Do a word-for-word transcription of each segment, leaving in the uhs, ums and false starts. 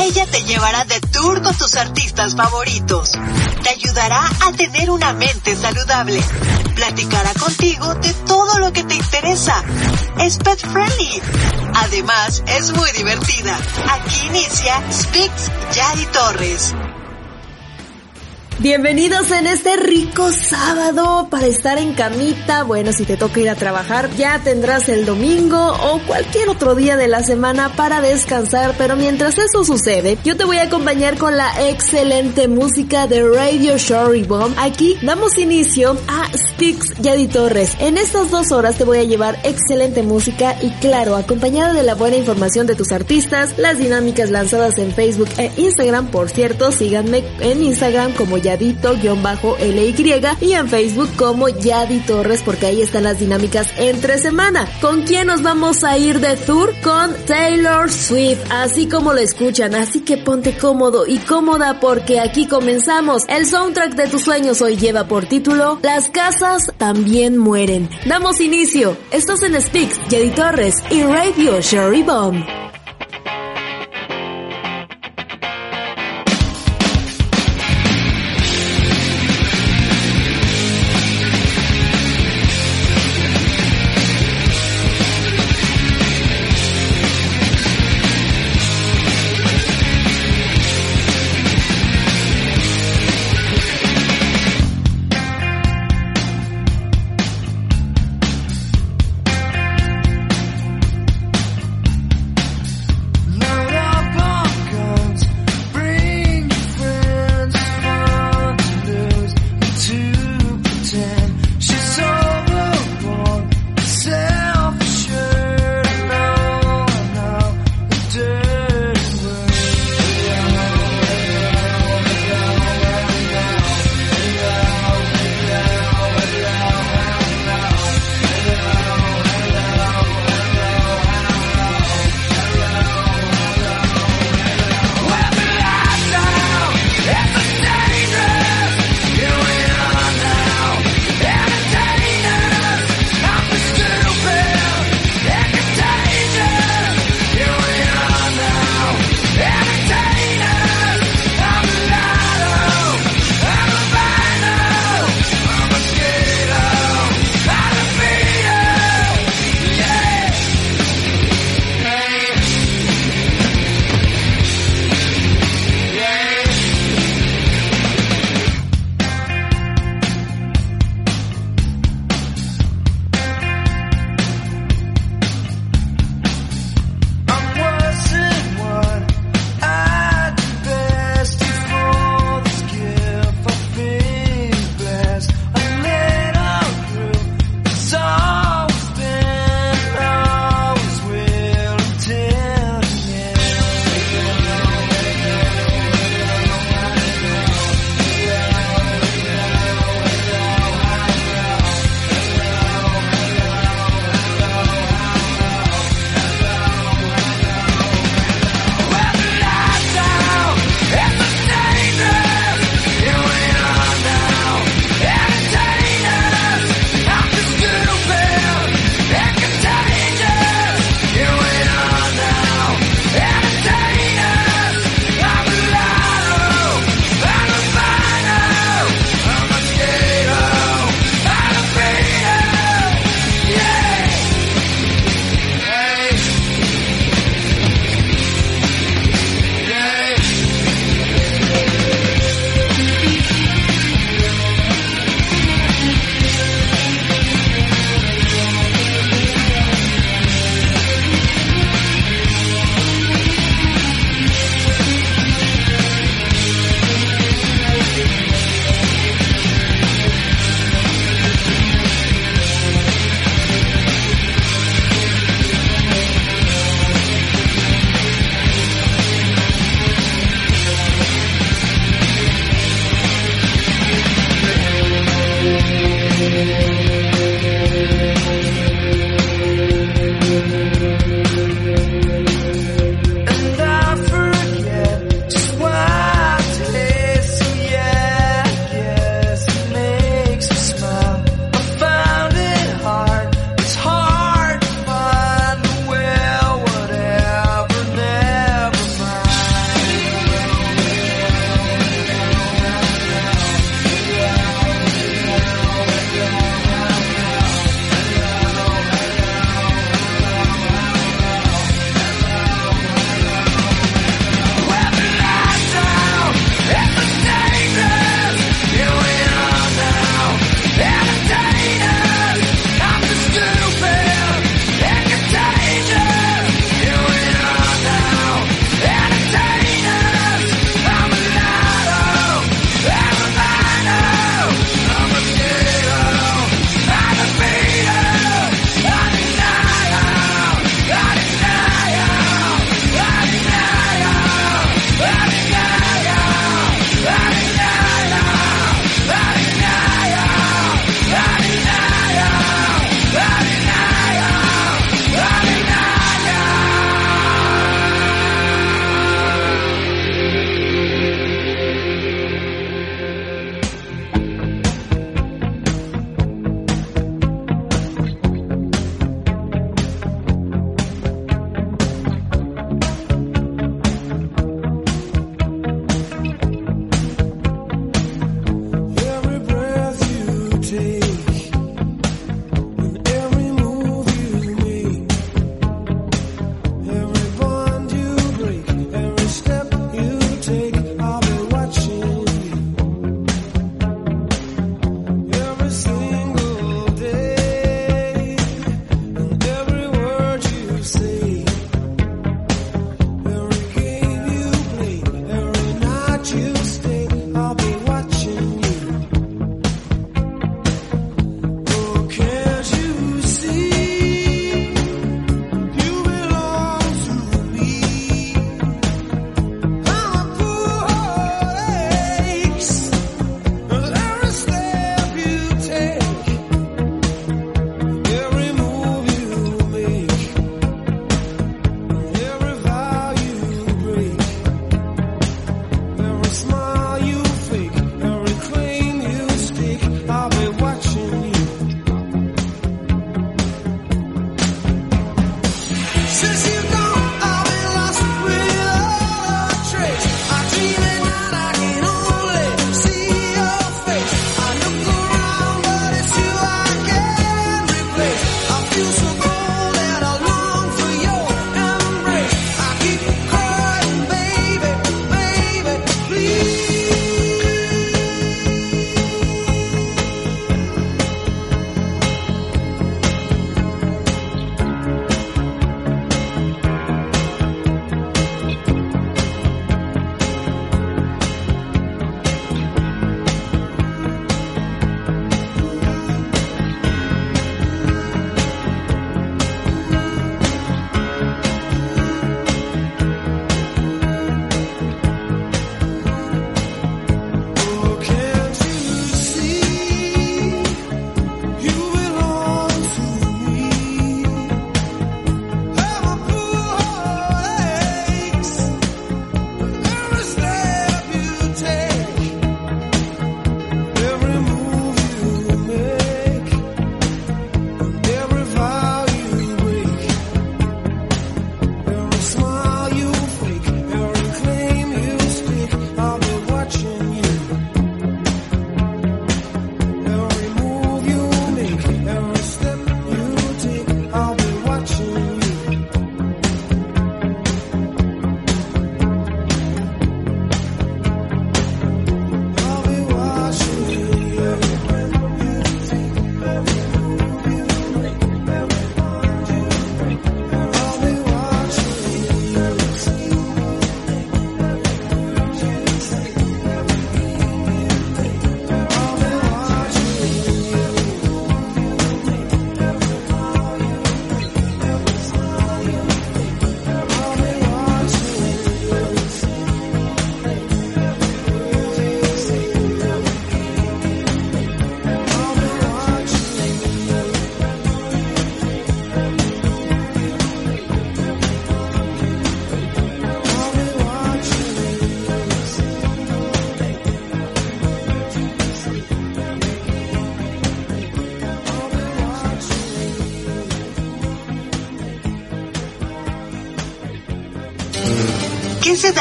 Ella te llevará de tour con tus artistas favoritos. Te ayudará a tener una mente saludable. Platicará contigo de todo lo que te interesa. Es pet friendly. Además, es muy divertida. Aquí inicia Speaks Yadi Torres. Bienvenidos en este rico sábado para estar en camita. Bueno, si te toca ir a trabajar, ya tendrás el domingo o cualquier otro día de la semana para descansar. Pero mientras eso sucede, yo te voy a acompañar con la excelente música de Radio Cherry Bomb. Aquí damos inicio a Speaks Yadi Torres. En estas dos horas te voy a llevar excelente música y, claro, acompañada de la buena información de tus artistas, las dinámicas lanzadas en Facebook e Instagram. Por cierto, síganme en Instagram como Yadito-L Y y en Facebook como Yadi Torres, porque ahí están las dinámicas entre semana. ¿Con quién nos vamos a ir de tour? Con Taylor Swift, así como lo escuchan. Así que ponte cómodo y cómoda, porque aquí comenzamos. El soundtrack de tus sueños hoy lleva por título Las casas también mueren. Damos inicio. Estás en Speaks, Yadi Torres y Radio Cherry Bomb.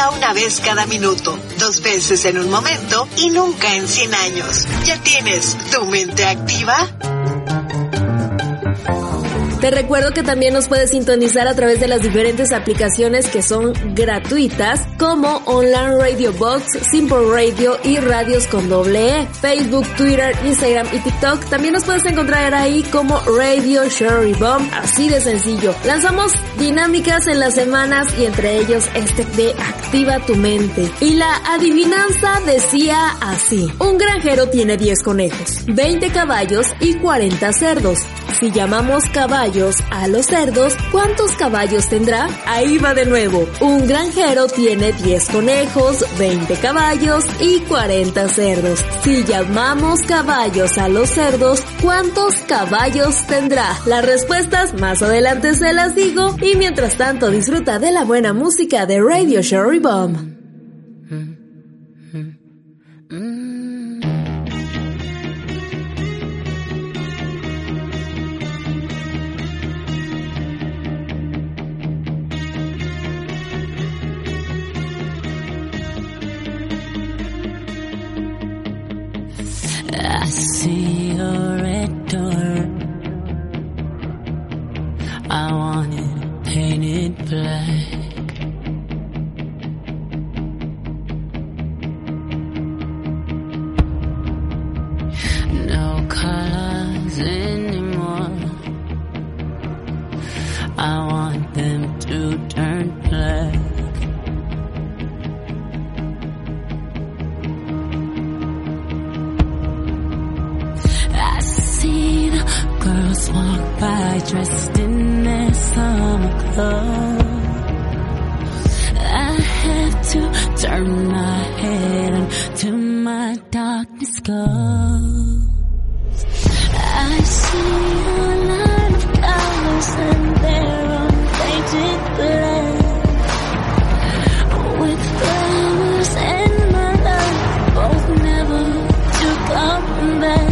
Canta una vez cada minuto, dos veces en un momento y nunca en cien años. ¿Ya tienes tu mente activa? Te recuerdo que también nos puedes sintonizar a través de las diferentes aplicaciones que son gratuitas, como Online Radio Box, Simple Radio y Radios con doble E, Facebook, Twitter, Instagram y TikTok. También nos puedes encontrar ahí como Radio Cherry Bomb, así de sencillo. Lanzamos dinámicas en las semanas y entre ellos este de Activa tu Mente. Y la adivinanza decía así: un granjero tiene diez conejos, veinte caballos y cuarenta cerdos. Si llamamos caballos a los cerdos, ¿cuántos caballos tendrá? Ahí va de nuevo. Un granjero tiene diez conejos, veinte caballos y cuarenta cerdos. Si llamamos caballos a los cerdos, ¿cuántos caballos tendrá? Las respuestas más adelante se las digo, y mientras tanto disfruta de la buena música de Radio Cherry Bomb. Mm, mm, mm. I see a red door, I want it painted black. No colors anymore, I want them to turn black. Girls walk by dressed in their summer clothes. I have to turn my head until my darkness goes. I see a line of colors and they're all painted black. With flowers and my love, both never to come back.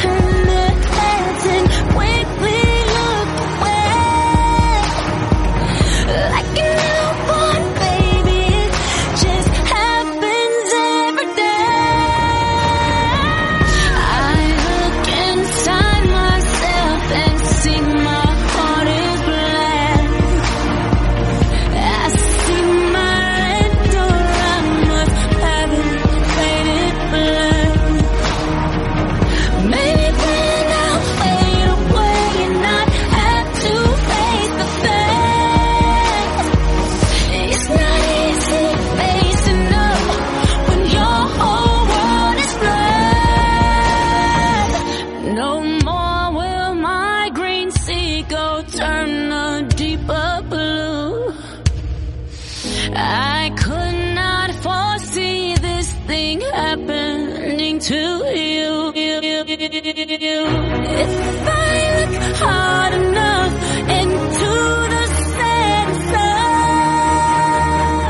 Turn their heads and when we look away, like a newborn baby, it just happens every day. I look inside myself and see my heart is black. I see my red door, I must have it painted black. If I look hard enough into the setting sun,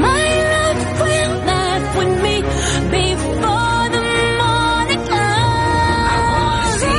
my love will laugh with me before the morning comes. I see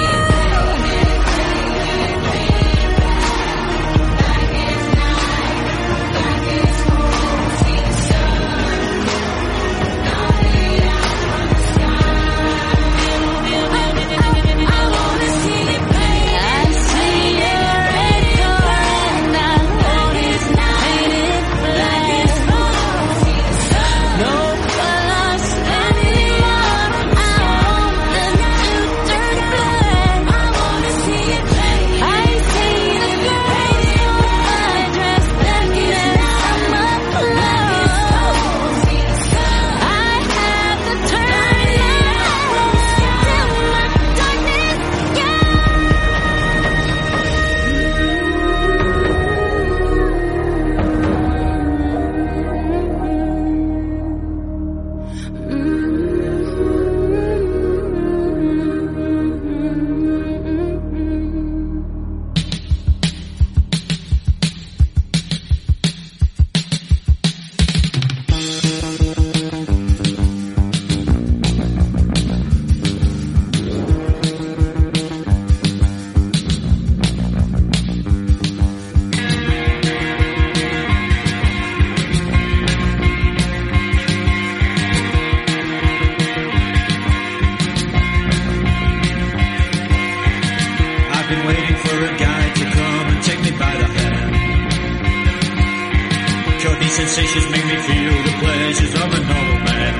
These sensations make me feel the pleasures of an old man.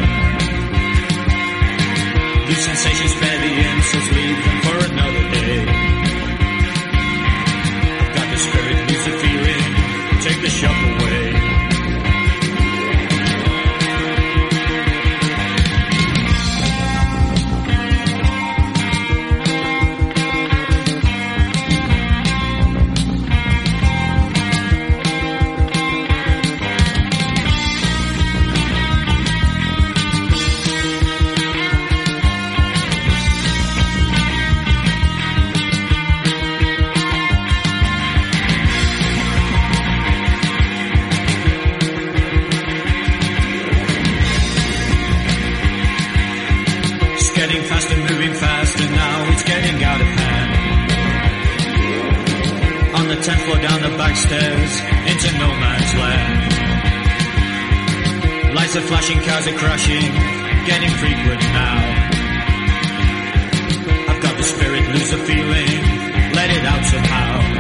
These sensations spare the insults, leave them for another day. I've got the spirit, needs a feeling, take the shock away. Ten floor down the back stairs into no man's land. Lights are flashing, cars are crashing, getting frequent now. I've got the spirit, lose the feeling, let it out somehow.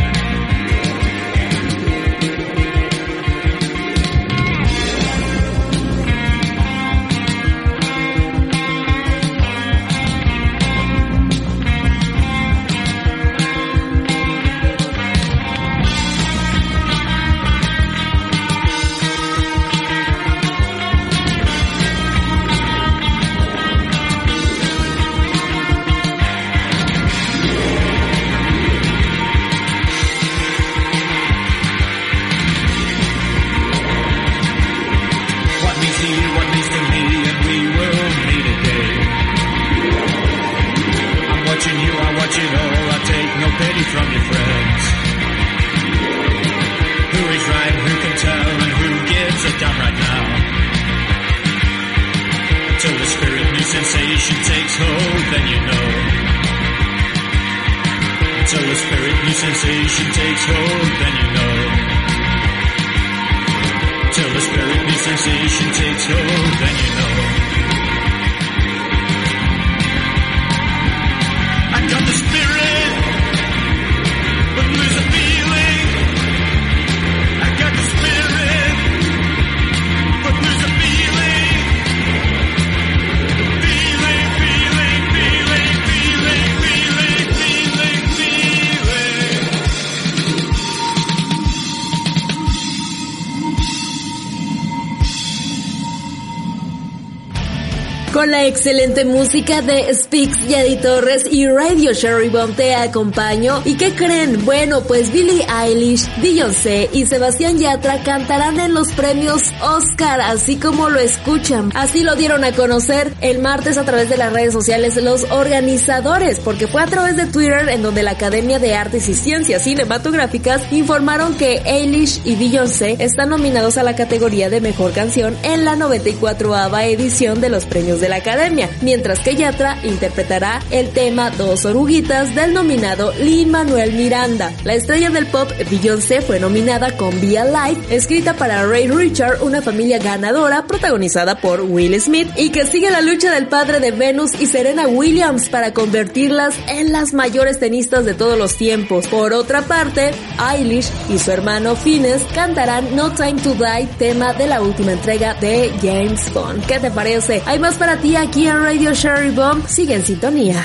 Con la excelente música de Speaks Yadi Torres y Radio Cherry Bomb te acompaño. ¿Y qué creen? Bueno, pues Billie Eilish, Beyoncé y Sebastián Yatra cantarán en los premios Oscar, así como lo escuchan. Así lo dieron a conocer el martes a través de las redes sociales de los organizadores, porque fue a través de Twitter en donde la Academia de Artes y Ciencias Cinematográficas informaron que Eilish y Beyoncé están nominados a la categoría de Mejor Canción en la noventa y cuatrava edición de los premios de la Academia, mientras que Yatra interpretará el tema Dos Oruguitas del nominado Lin-Manuel Miranda. La estrella del pop Beyoncé fue nominada con Be Alive, escrita para Ray Richard, una familia ganadora protagonizada por Will Smith y que sigue la lucha del padre de Venus y Serena Williams para convertirlas en las mayores tenistas de todos los tiempos. Por otra parte, Eilish y su hermano Finneas cantarán No Time to Die, tema de la última entrega de James Bond. ¿Qué te parece? Hay más para ti aquí en Radio Cherry Bomb. Sigue en sintonía.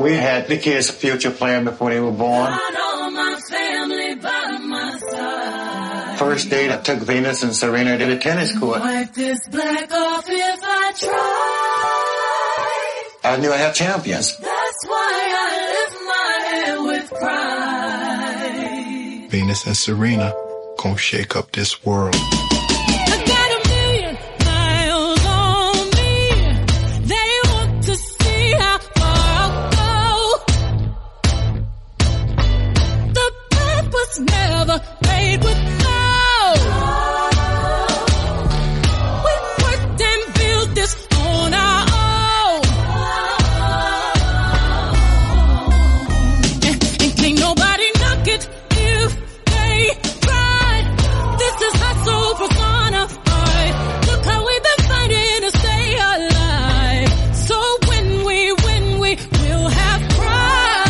We had the kids' future plan before they were born. First date, I took Venus and Serena to the tennis court. I knew I had champions. That's why I lift my head with pride. Venus and Serena gonna shake up this world. I got a million miles on me. They want to see how far I'll go. The path was never made with gold. We worked and built this on our own. And, and can't nobody knock it if they. This is hustle persona, right? Look how we've been fighting to stay alive. So when we win, we will have pride.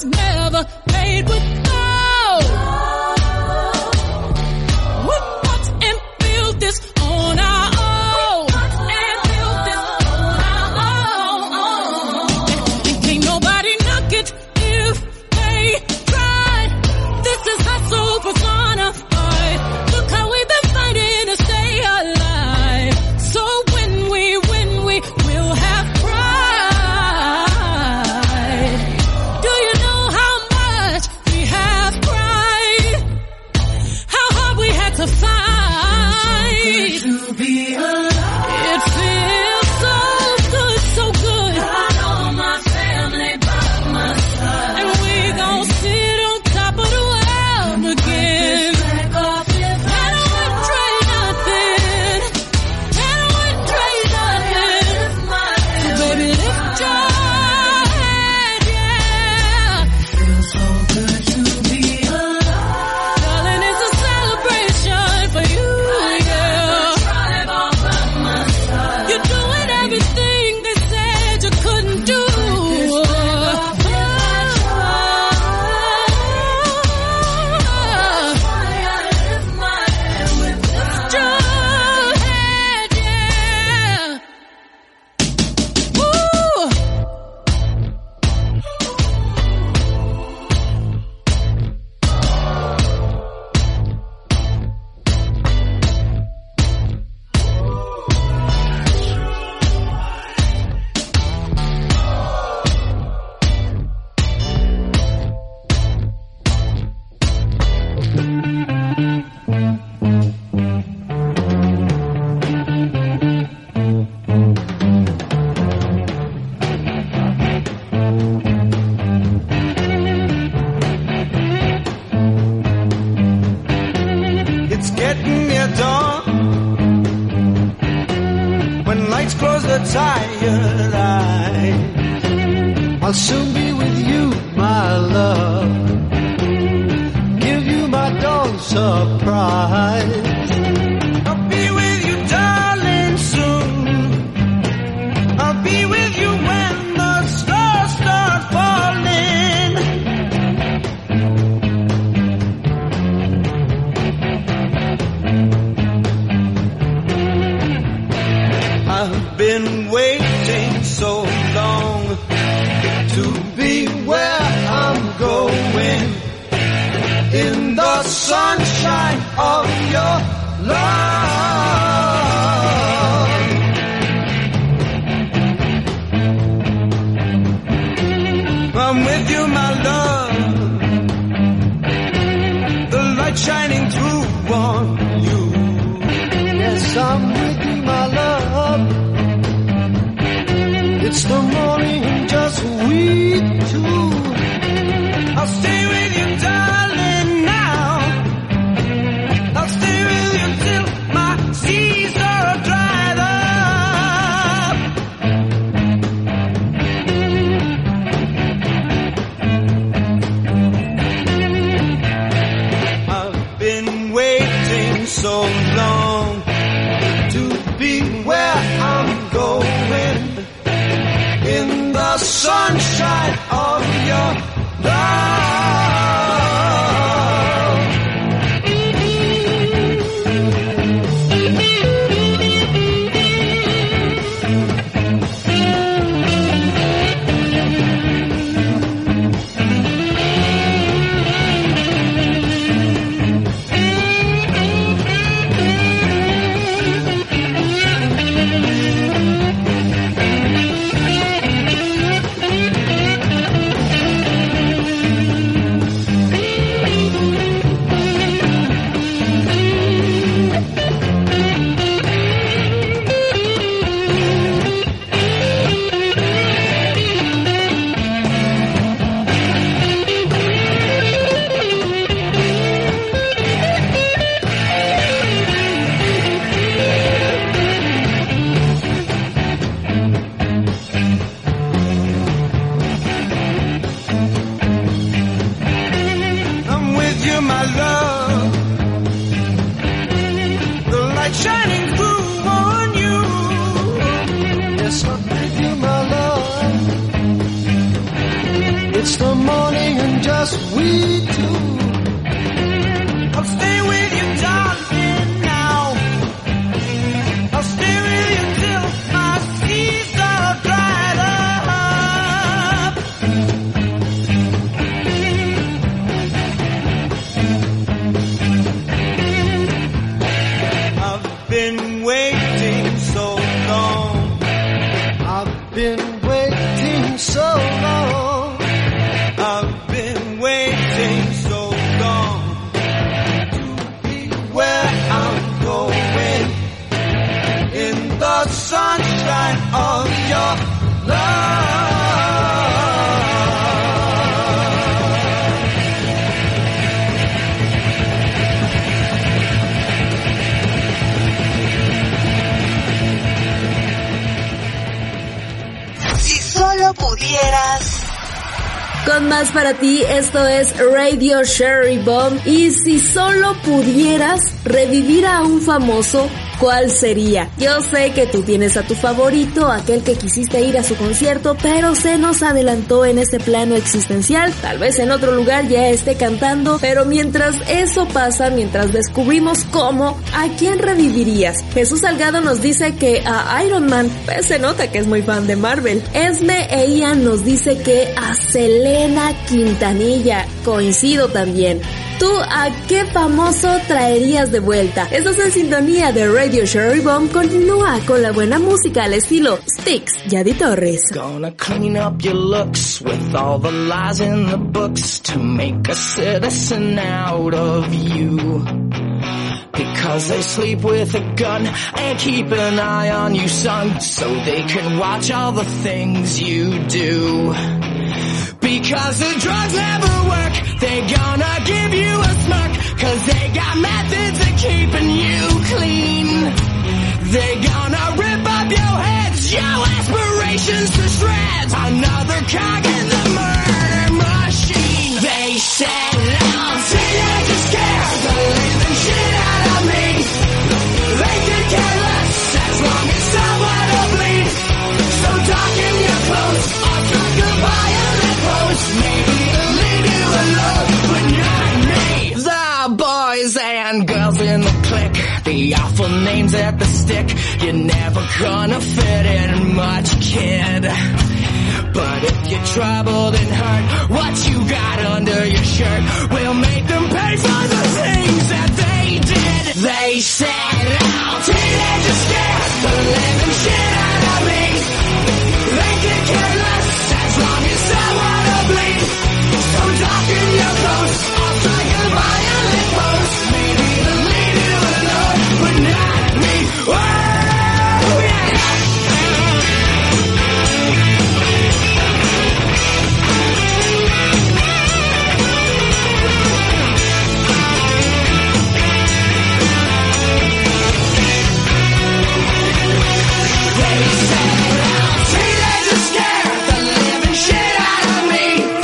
that's never paid with gold. We fought and built this on our own. We fought and built this on our own. And can't nobody knock it if they try. This is our super sauna fight. Look how we've been fighting to stay alive. So when we win, we will have pride. To fight to be alive. It feels so good, so good. Got all my family by my side, and we gon' sit on top of the world again. And I wouldn't trade nothing. And I wouldn't trade nothing. So baby, lift your head, yeah. Feels so good to be alive. Darling, it's a celebration. I'll soon be with you, my love. Give you my dawn surprise. I'll be with you, darling, soon. I'll be with you when the stars start falling. I've been waiting so long to be where I'm going, in the sunshine of your love. I'm with you, my love, the light shining through on you. Yes, I'm with you, my love. It's the morning, just we two. I'll stay with you, darling, now. I'll stay with you till my seas are dried up. I've been waiting so long to be where I'm going. In the sunshine of your love. just we two. I'll stay with you, darling, now. I'll stay with you till my seas are dried up. I've been waiting so long. I've been waiting so long. Sunshine of your love. Si solo pudieras. Con más para ti, esto es Radio Cherry Bomb. Y si solo pudieras revivir a un famoso, ¿cuál sería? Yo sé que tú tienes a tu favorito, aquel que quisiste ir a su concierto, pero se nos adelantó en ese plano existencial. Tal vez en otro lugar ya esté cantando, pero mientras eso pasa, mientras descubrimos cómo, ¿a quién revivirías? Jesús Salgado nos dice que a Iron Man, pues se nota que es muy fan de Marvel. Esme e Ian nos dice que a Selena Quintanilla, coincido también. ¿Tú a qué famoso traerías de vuelta? Estás en sintonía de Radio Cherry Bomb. Continúa con la buena música al estilo Speaks Yadi Torres. Gonna clean up your looks with all the lies in the books to make a citizen out of you. Because they sleep with a gun and keep an eye on you, son, so they can watch all the things you do. Because the drugs never work, they gonna give you a smirk. Cause they got methods of keeping you clean. They gonna rip up your heads, your aspirations to shreds. Another cog in the murder machine. They said, I'll say I just care the living shit out of me. They could care less as long as someone will bleed. So darken your clothes or strike a violin. Maybe they'll leave you alone, but not me. The boys and girls in the clique, the awful names at the stick. You're never gonna fit in much, kid. But if you're troubled and hurt, what you got under your shirt will make them pay for the things that they did. They said, I'll teenagers scared the living shit out of me. They could care less as long as someone. So dark in your clothes, I'll strike a violent pose. Maybe they'll leave you alone, but not me. Oh, yeah. They said, I'll see that you're scared the living shit out of me.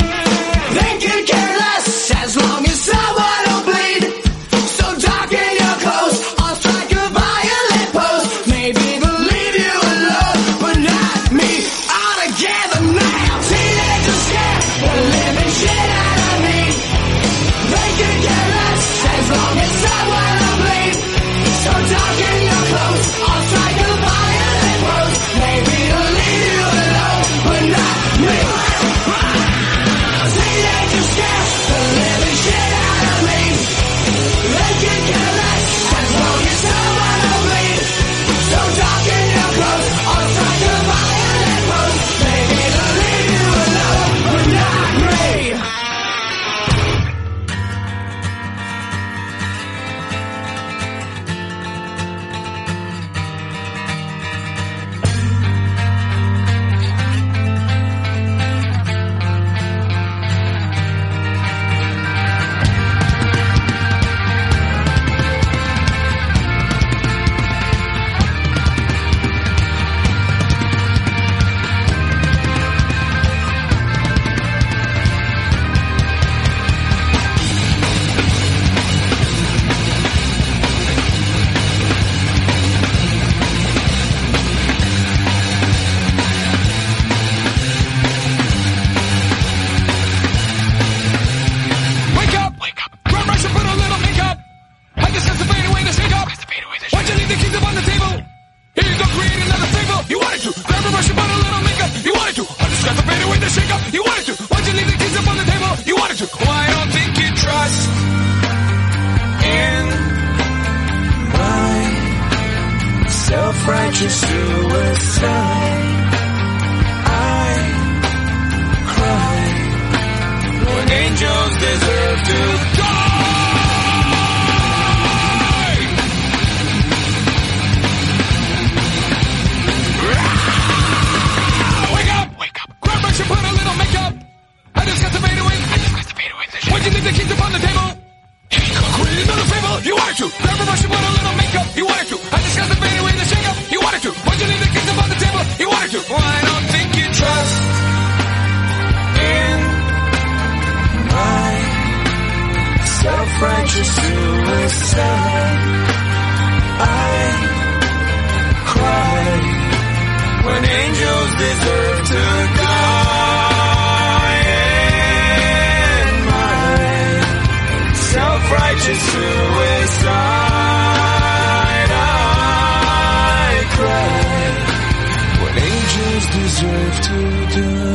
wanted to. Grab a brush and put a little makeup, he wanted to. I discussed the baby with the shake-up, he wanted to. Why'd you leave the kids up on the table, he wanted to. Well, I don't think you trust in my self-righteous suicide. I cry when angels deserve to die. Self-righteous suicide, I cry when angels deserve to die.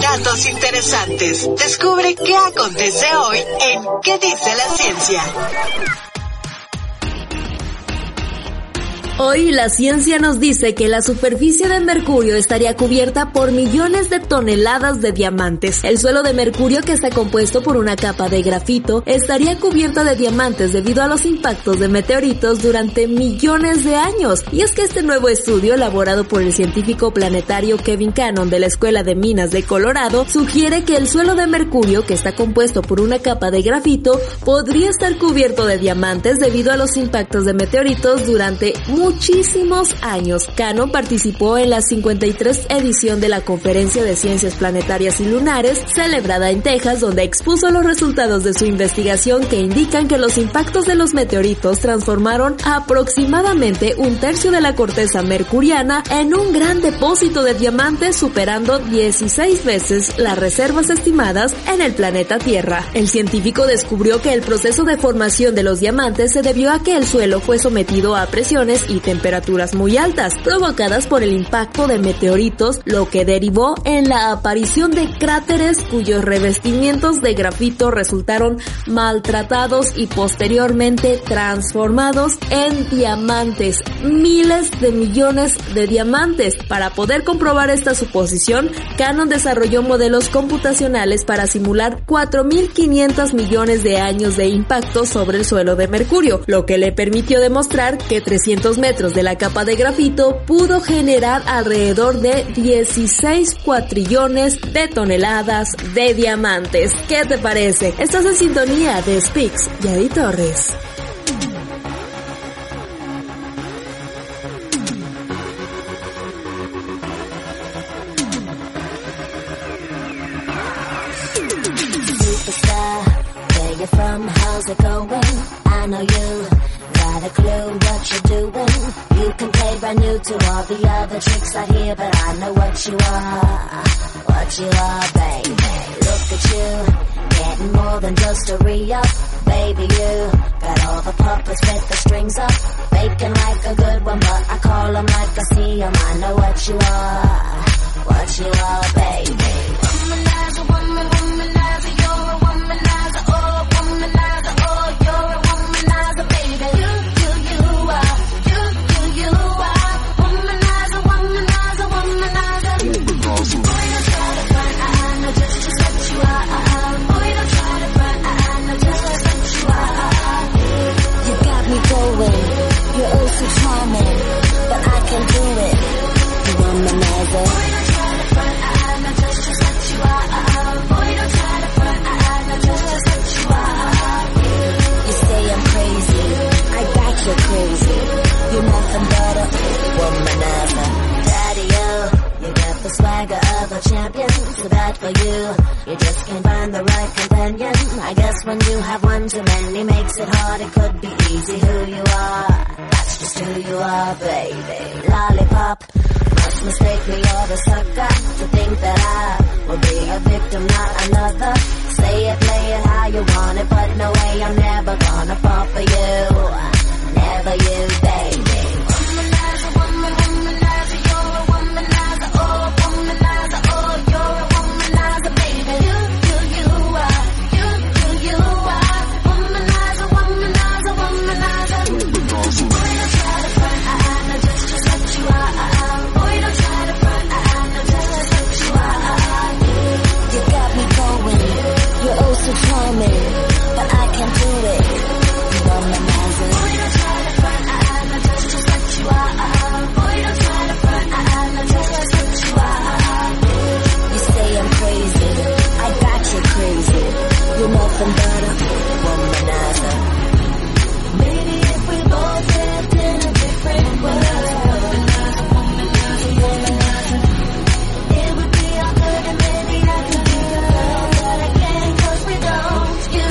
Datos interesantes. Descubre qué acontece hoy en ¿Qué dice la ciencia? Hoy la ciencia nos dice que la superficie de Mercurio estaría cubierta por millones de toneladas de diamantes. El suelo de Mercurio, que está compuesto por una capa de grafito, estaría cubierto de diamantes debido a los impactos de meteoritos durante millones de años. Y es que este nuevo estudio, elaborado por el científico planetario Kevin Cannon de la Escuela de Minas de Colorado, sugiere que el suelo de Mercurio, que está compuesto por una capa de grafito, podría estar cubierto de diamantes debido a los impactos de meteoritos durante muchos muchísimos años. Cannon participó en la cincuenta y tres edición de la Conferencia de Ciencias Planetarias y Lunares, celebrada en Texas, donde expuso los resultados de su investigación que indican que los impactos de los meteoritos transformaron aproximadamente un tercio de la corteza mercuriana en un gran depósito de diamantes, superando dieciséis veces las reservas estimadas en el planeta Tierra. El científico descubrió que el proceso de formación de los diamantes se debió a que el suelo fue sometido a presiones y temperaturas muy altas, provocadas por el impacto de meteoritos, lo que derivó en la aparición de cráteres cuyos revestimientos de grafito resultaron maltratados y posteriormente transformados en diamantes, miles de millones de diamantes. Para poder comprobar esta suposición, Cannon desarrolló modelos computacionales para simular cuatro mil quinientos millones de años de impacto sobre el suelo de Mercurio, lo que le permitió demostrar que trescientos metros de la capa de grafito pudo generar alrededor de dieciséis cuatrillones de toneladas de diamantes. ¿Qué te parece? Estás en sintonía de Speaks Yadi Torres. To all the other tricks out here, but I know what you are, what you are, baby. Look at you, getting more than just a re-up. Baby, you got all the puppets with the strings up. Faking like a good one, but I call them like I see them. I know what you are, what you are, baby. Womanizer, woman, womanizer, you're a womanizer, oh, womanizer, oh, you're a womanizer, baby. You, you, you are, you, you, you are. Boy, don't try to front, I know just, just what you are. Boy, don't try I guess when you have one too many makes it hard. It could be easy who you are. That's just who you are, baby. Lollipop, must mistake me or the sucker to think that I will be a victim, not another. Say it, play it how you want it, but no way I'm never gonna fall for you. Never you, baby. Womanizer, woman, womanizer, you're a womanizer, oh, a womanizer, oh, you're a womanizer, baby. You, you, you are, you, you, you are, womanizer, womanizer, womanizer. Boy, don't try to front, I, I know just just what you are. I, I. Boy, don't try to front, I, I know just just what you are. I, I. You, you got me going, you're oh so charming, but I can't do it. Womanizer. Nothing but a womanizer. Maybe if we both lived in a different world, womanizer, womanizer, womanizer, it would be all good and maybe I could be the girl, but I can't 'cause without you.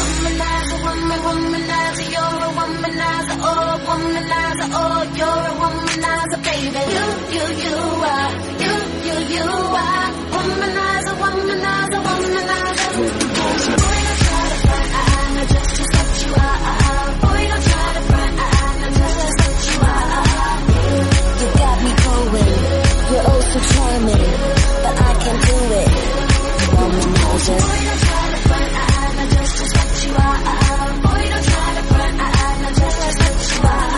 Womanizer, woman, womanizer, you're a womanizer, oh, a womanizer, oh, you're a womanizer, baby. You, you, you are, you, you, you are, womanizer, womanizer, womanizer. Boy, don't try to front, I, I know just just what you are. Boy, don't try to front, I, I know just just what you are. You got me going, you're oh so charming, but I can't do it. Womanizer. Boy, don't try to front, I, I know just just what you are. Boy, don't try to front, I, I know just just what you are.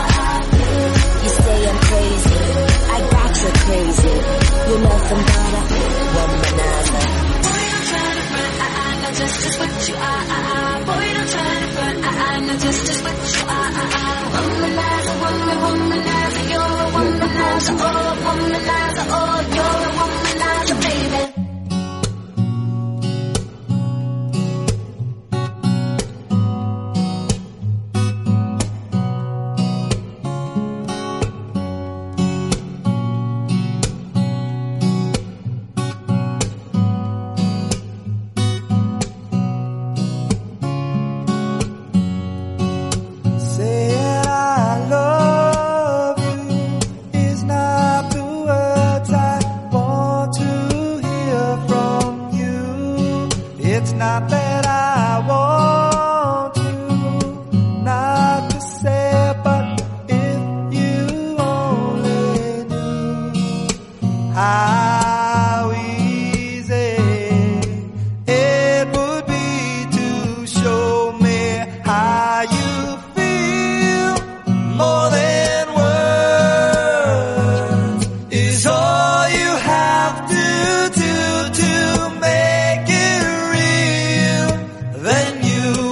You say I'm crazy, I got you crazy. You're nothing but a womanizer. Just just what you are, boy. Don't try to front. I know just just what you are. Womanizer, woman, womanizer, you're a womanizer, oh, a womanizer, oh, you're a womanizer, baby. Then you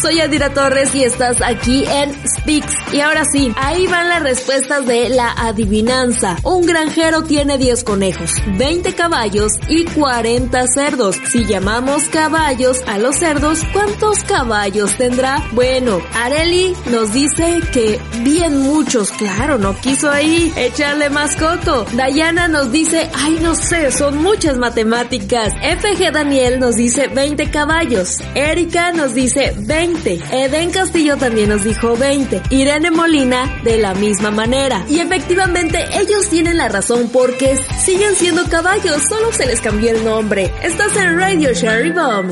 Soy Yadira Torres y estás aquí en Speaks. Y ahora sí, ahí van las respuestas de la adivinanza. Un granjero tiene diez conejos, veinte caballos y cuarenta cerdos. Si llamamos caballos a los cerdos, ¿cuántos caballos tendrá? Bueno, Areli nos dice que bien muchos. Claro, no quiso ahí echarle más coco. Dayana nos dice, ay no sé, son muchas matemáticas. F G Daniel nos dice veinte caballos. Erika nos dice veinte. Eden Castillo también nos dijo veinte. Irene Molina de la misma manera. Y efectivamente ellos tienen la razón porque siguen siendo caballos, solo se les cambió el nombre. Estás en Radio Cherry Bomb.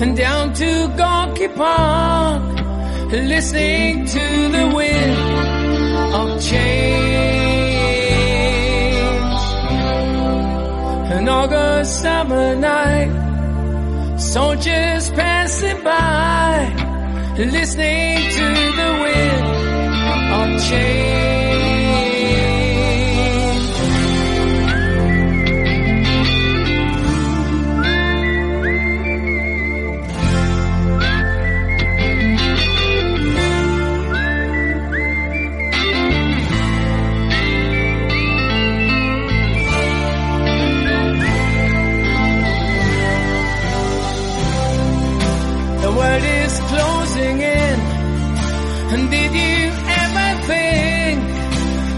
And down to Gorky Park, listening to the wind of change. An August summer night, soldiers passing by, listening to the wind of change.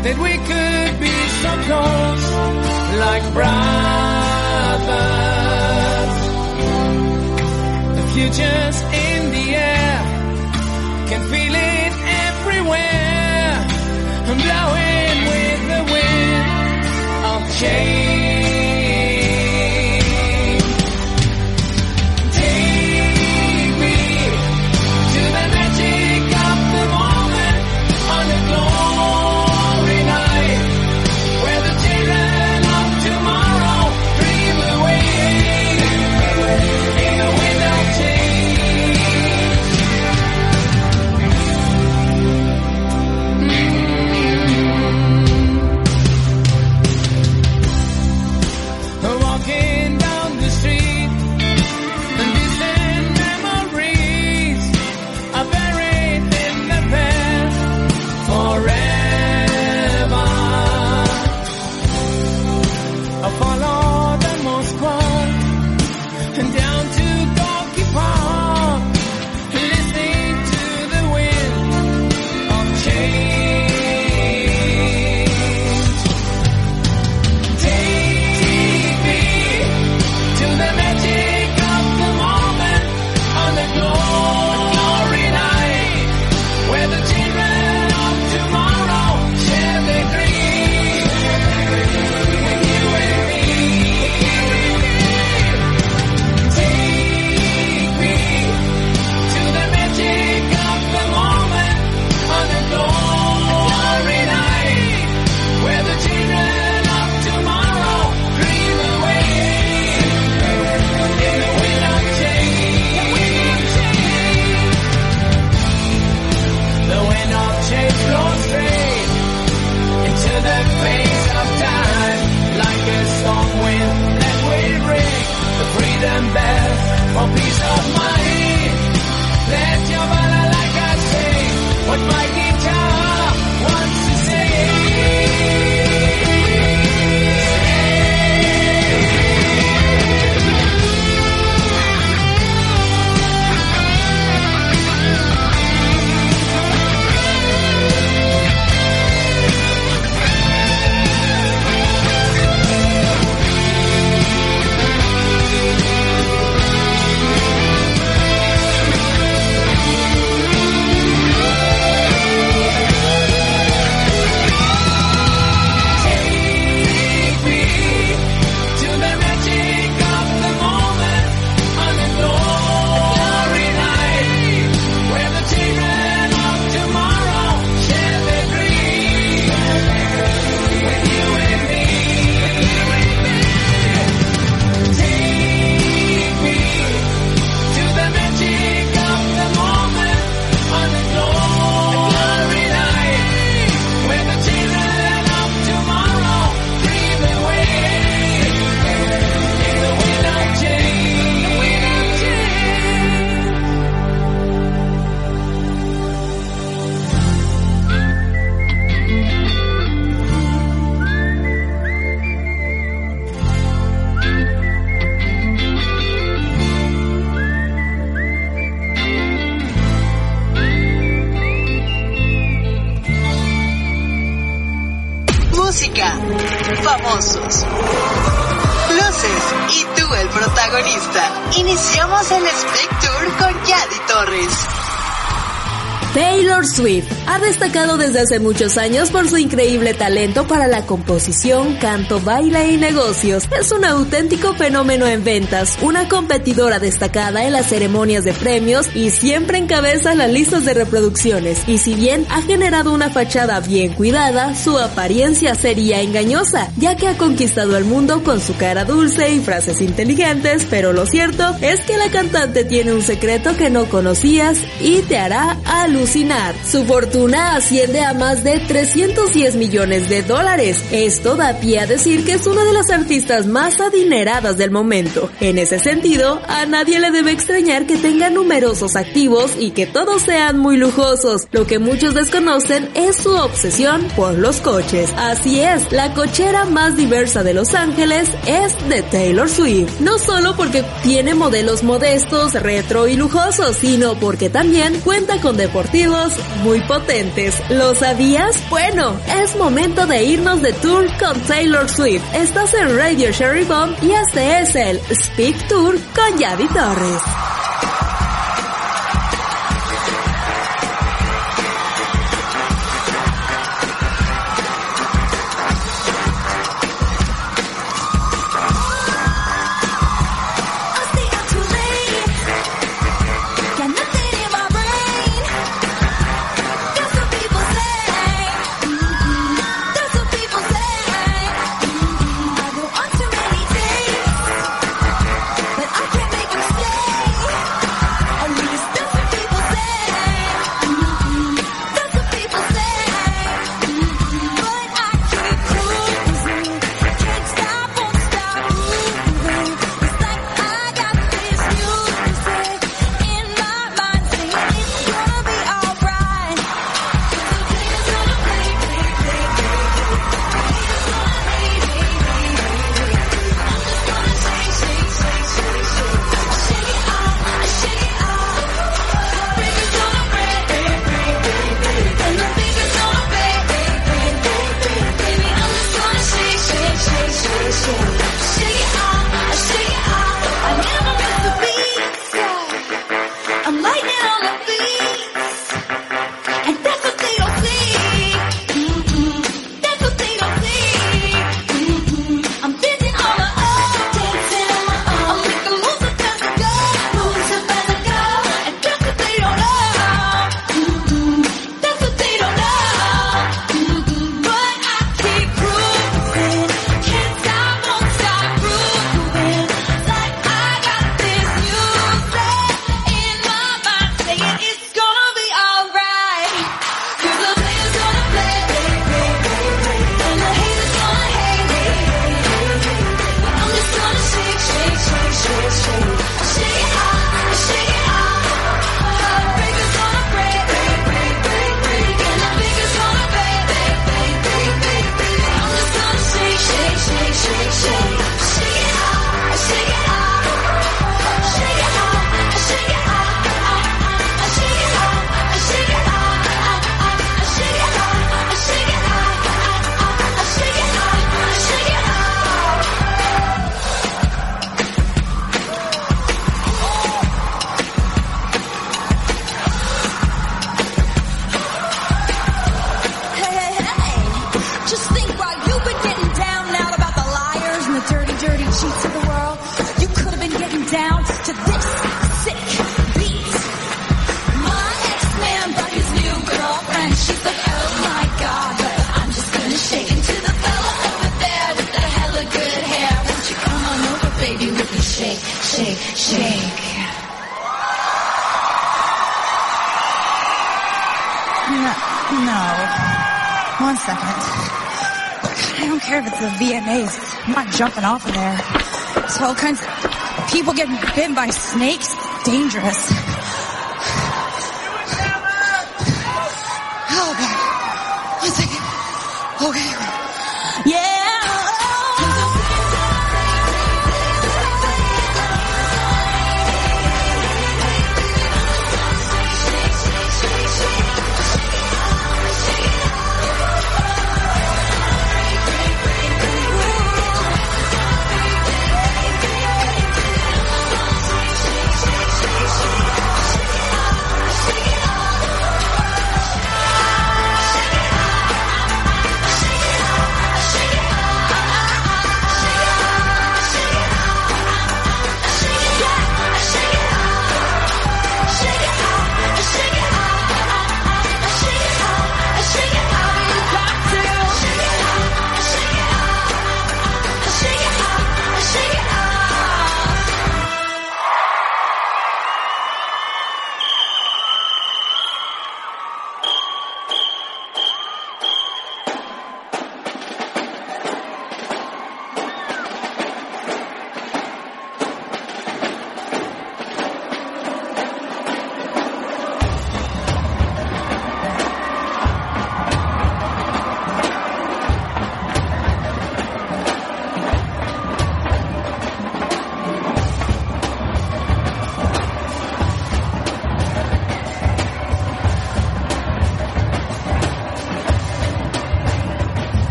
That we could be so close, like brothers. The future's in the air, can feel it everywhere. I'm blowing with the wind of change. Take me to the magic of the moment on the glory. Where the children of tomorrow protagonista. Iniciamos el Speak Tour con Yadi Torres. Taylor Swift ha destacado desde hace muchos años por su increíble talento para la composición, canto, baile y negocios. Es un auténtico fenómeno en ventas, una competidora destacada en las ceremonias de premios y siempre encabeza las listas de reproducciones. Y si bien ha generado una fachada bien cuidada, su apariencia sería engañosa, ya que ha conquistado al mundo con su cara dulce y frases inteligentes, pero lo cierto es que la cantante tiene un secreto que no conocías y te hará alucinar. Su fortuna asciende a más de trescientos diez millones de dólares. Esto da pie a decir que es una de las artistas más adineradas del momento. En ese sentido, a nadie le debe extrañar que tenga numerosos activos y que todos sean muy lujosos. Lo que muchos desconocen es su obsesión por los coches. Así es, la cochera más diversa de Los Ángeles es de Taylor Swift. No solo porque tiene modelos modestos, retro y lujosos, sino porque también cuenta con deportistas muy potentes. ¿Lo sabías? Bueno, es momento de irnos de tour con Taylor Swift. Estás en Radio Cherry Bomb y este es el Speak Tour con Yadi Torres. Jumping off of there. There's all kinds of people getting bitten by snakes. It's dangerous. Oh, God. One second. Okay. Yeah.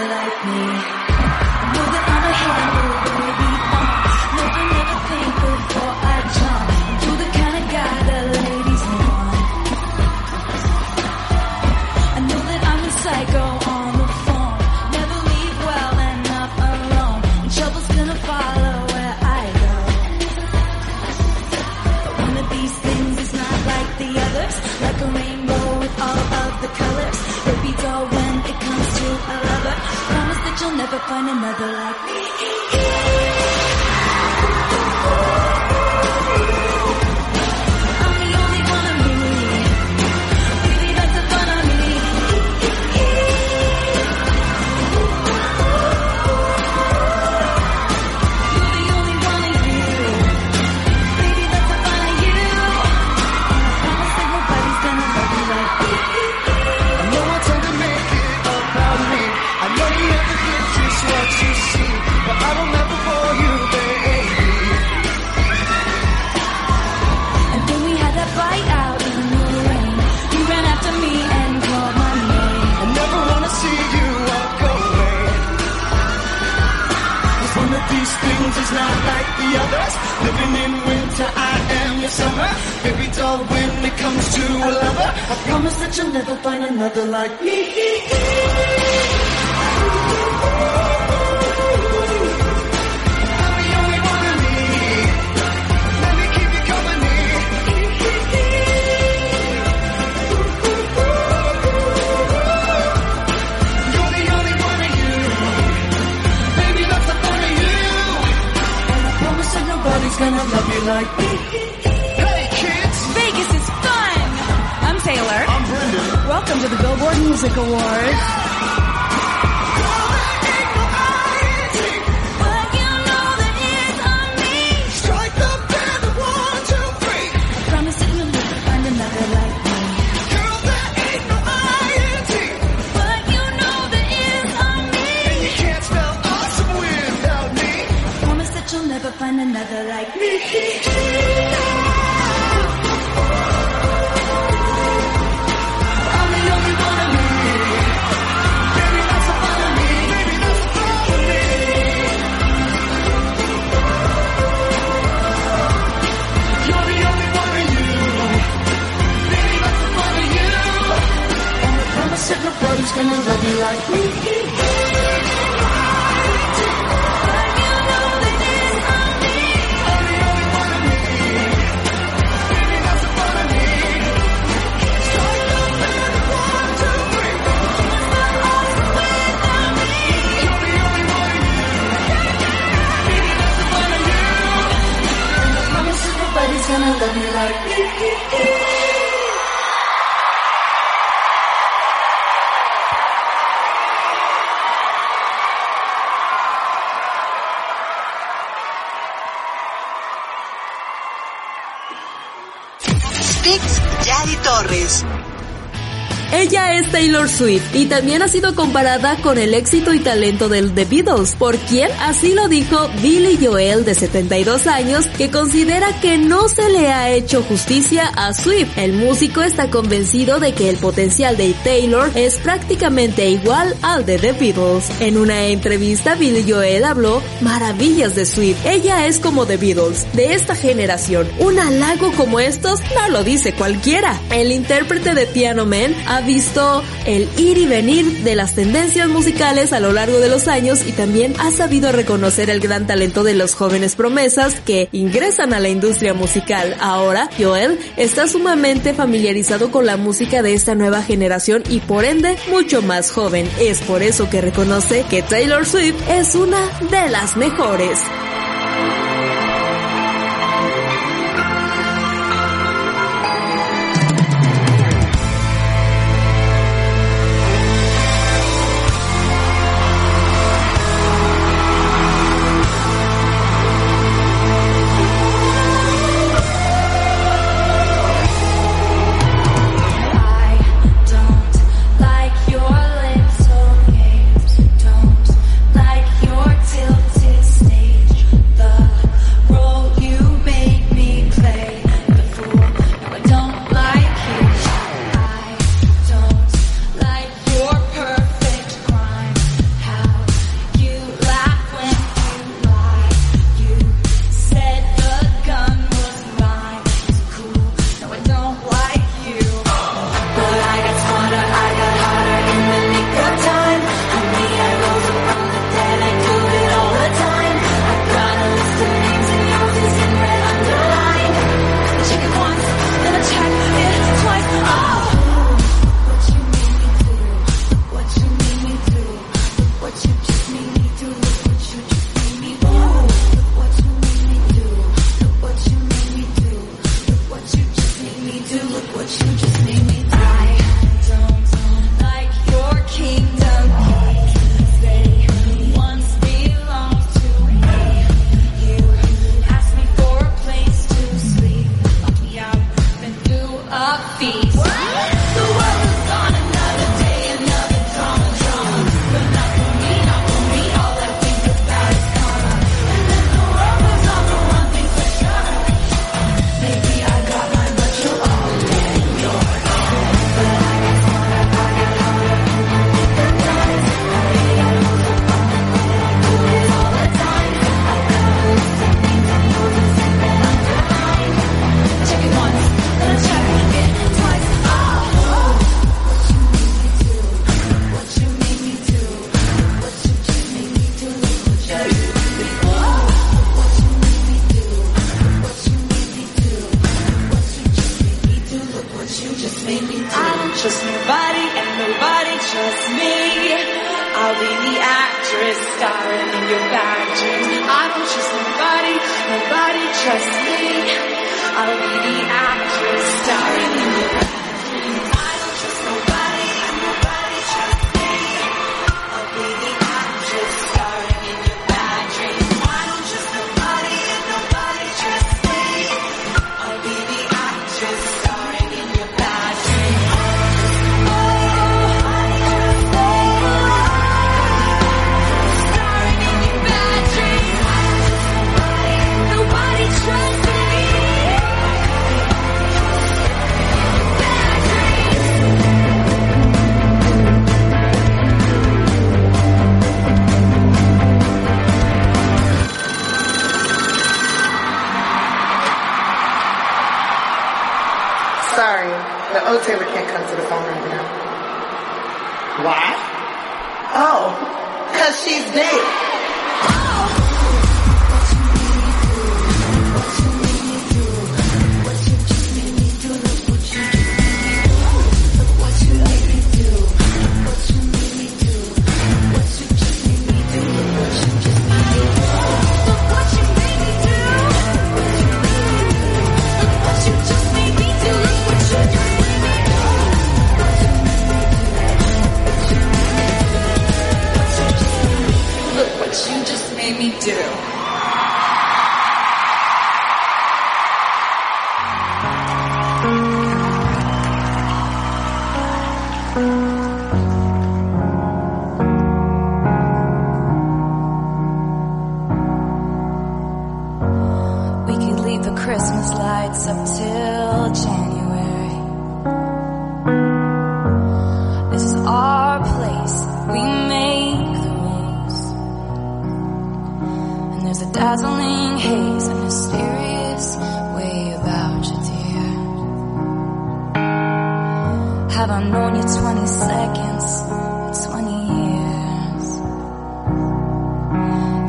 never like me. With the other hand, will bring me on. Never, never think before I jump. You're the kind of guy that ladies want. I know that I'm a psycho on the phone. Never leave well enough alone. And trouble's gonna follow where I go. But one of these things is not like the others. Like a rainbow with all of the colors. Baby doll, when it comes to a lover, promise that you'll never find another like me. I'm the only one of me. Baby, that's the fun of me. You're the only one of you. Baby, that's the fun of you. I promise that nobody's gonna love you like me. I know I tend to make it about me. I know you never get just what you see, but I don't ever bore you, baby. That bite out in the rain. You ran after me and called my name. I never wanna see you walk away. Cause one of these things is not like the others. Living in winter, I am your summer. Baby doll, when it comes to a lover, I promise that you'll never find another like me. Nobody's gonna love you like me. Hey kids! Vegas is fun! I'm Taylor. I'm Brendan. Welcome to the Billboard Music Awards. But you know that it's on me. Strike the band, one, two, three. I promise that you'll never find another like me. Girl, there ain't no I N T. But you know that it's on me. And you can't spell awesome without me. I promise that you'll never find another. Like me. I'm the only one of me. Baby, that's the fun of me. Baby, that's the fun of me. You're the only one of you. Baby, that's the fun of you. And I promise that nobody's gonna love you like me. Speaks Yadi Torres. Ella es Taylor Swift y también ha sido comparada con el éxito y talento del The Beatles, por quien así lo dijo Billy Joel, de setenta y dos años, que considera que no se le ha hecho justicia a Swift. El músico está convencido de que el potencial de Taylor es prácticamente igual al de The Beatles. En una entrevista, Billy Joel habló maravillas de Swift. Ella es como The Beatles, de esta generación. Un halago como estos no lo dice cualquiera. El intérprete de Piano Man ha visto el ir y venir de las tendencias musicales a lo largo de los años y también ha sabido reconocer el gran talento de los jóvenes promesas que ingresan a la industria musical. Ahora, Joel está sumamente familiarizado con la música de esta nueva generación y por ende mucho más joven. Es por eso que reconoce que Taylor Swift es una de las mejores. Stage. me. I don't trust nobody and nobody trusts me. I'll be the actress starring in your bad dreams. I don't trust nobody, nobody trusts me. I'll be the actress starring in your bad dreams. I don't trust nobody and nobody trusts me. I'll be the actress starring in your bad dreams. I don't trust nobody and nobody trusts me. I'll be the actress starring in your bad dreams. Starring in your bad dreams. Nobody trusts me. Sorry, the old Taylor can't come to the phone right now. Why? Oh, cause she's dead. We could leave the Christmas lights up till January. This is our place, we make the rules. And there's a dazzling haze, a mysterious way about you, dear. Have I known you twenty seconds or twenty years?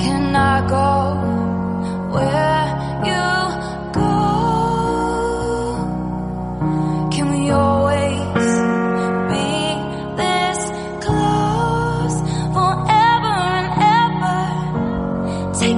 Can I go where? Take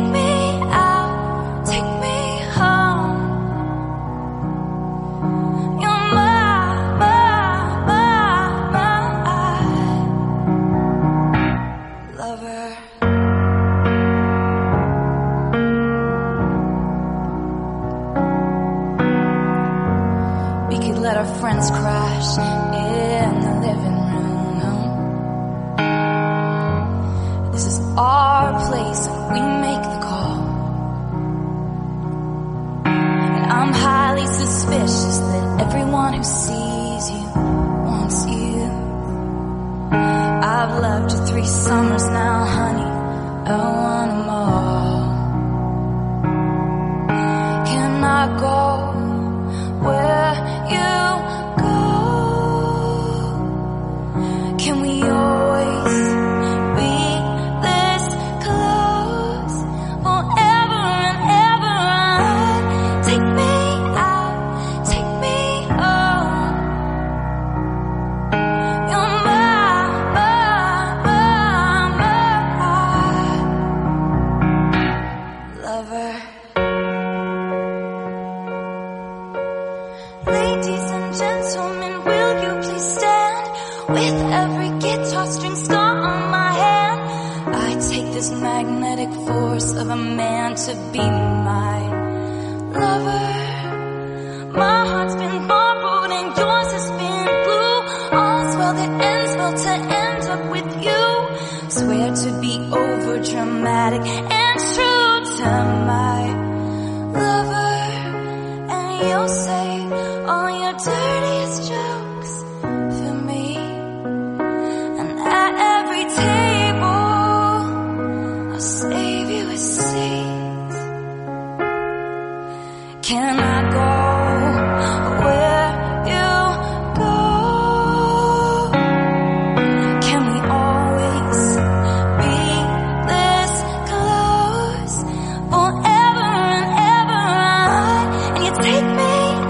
me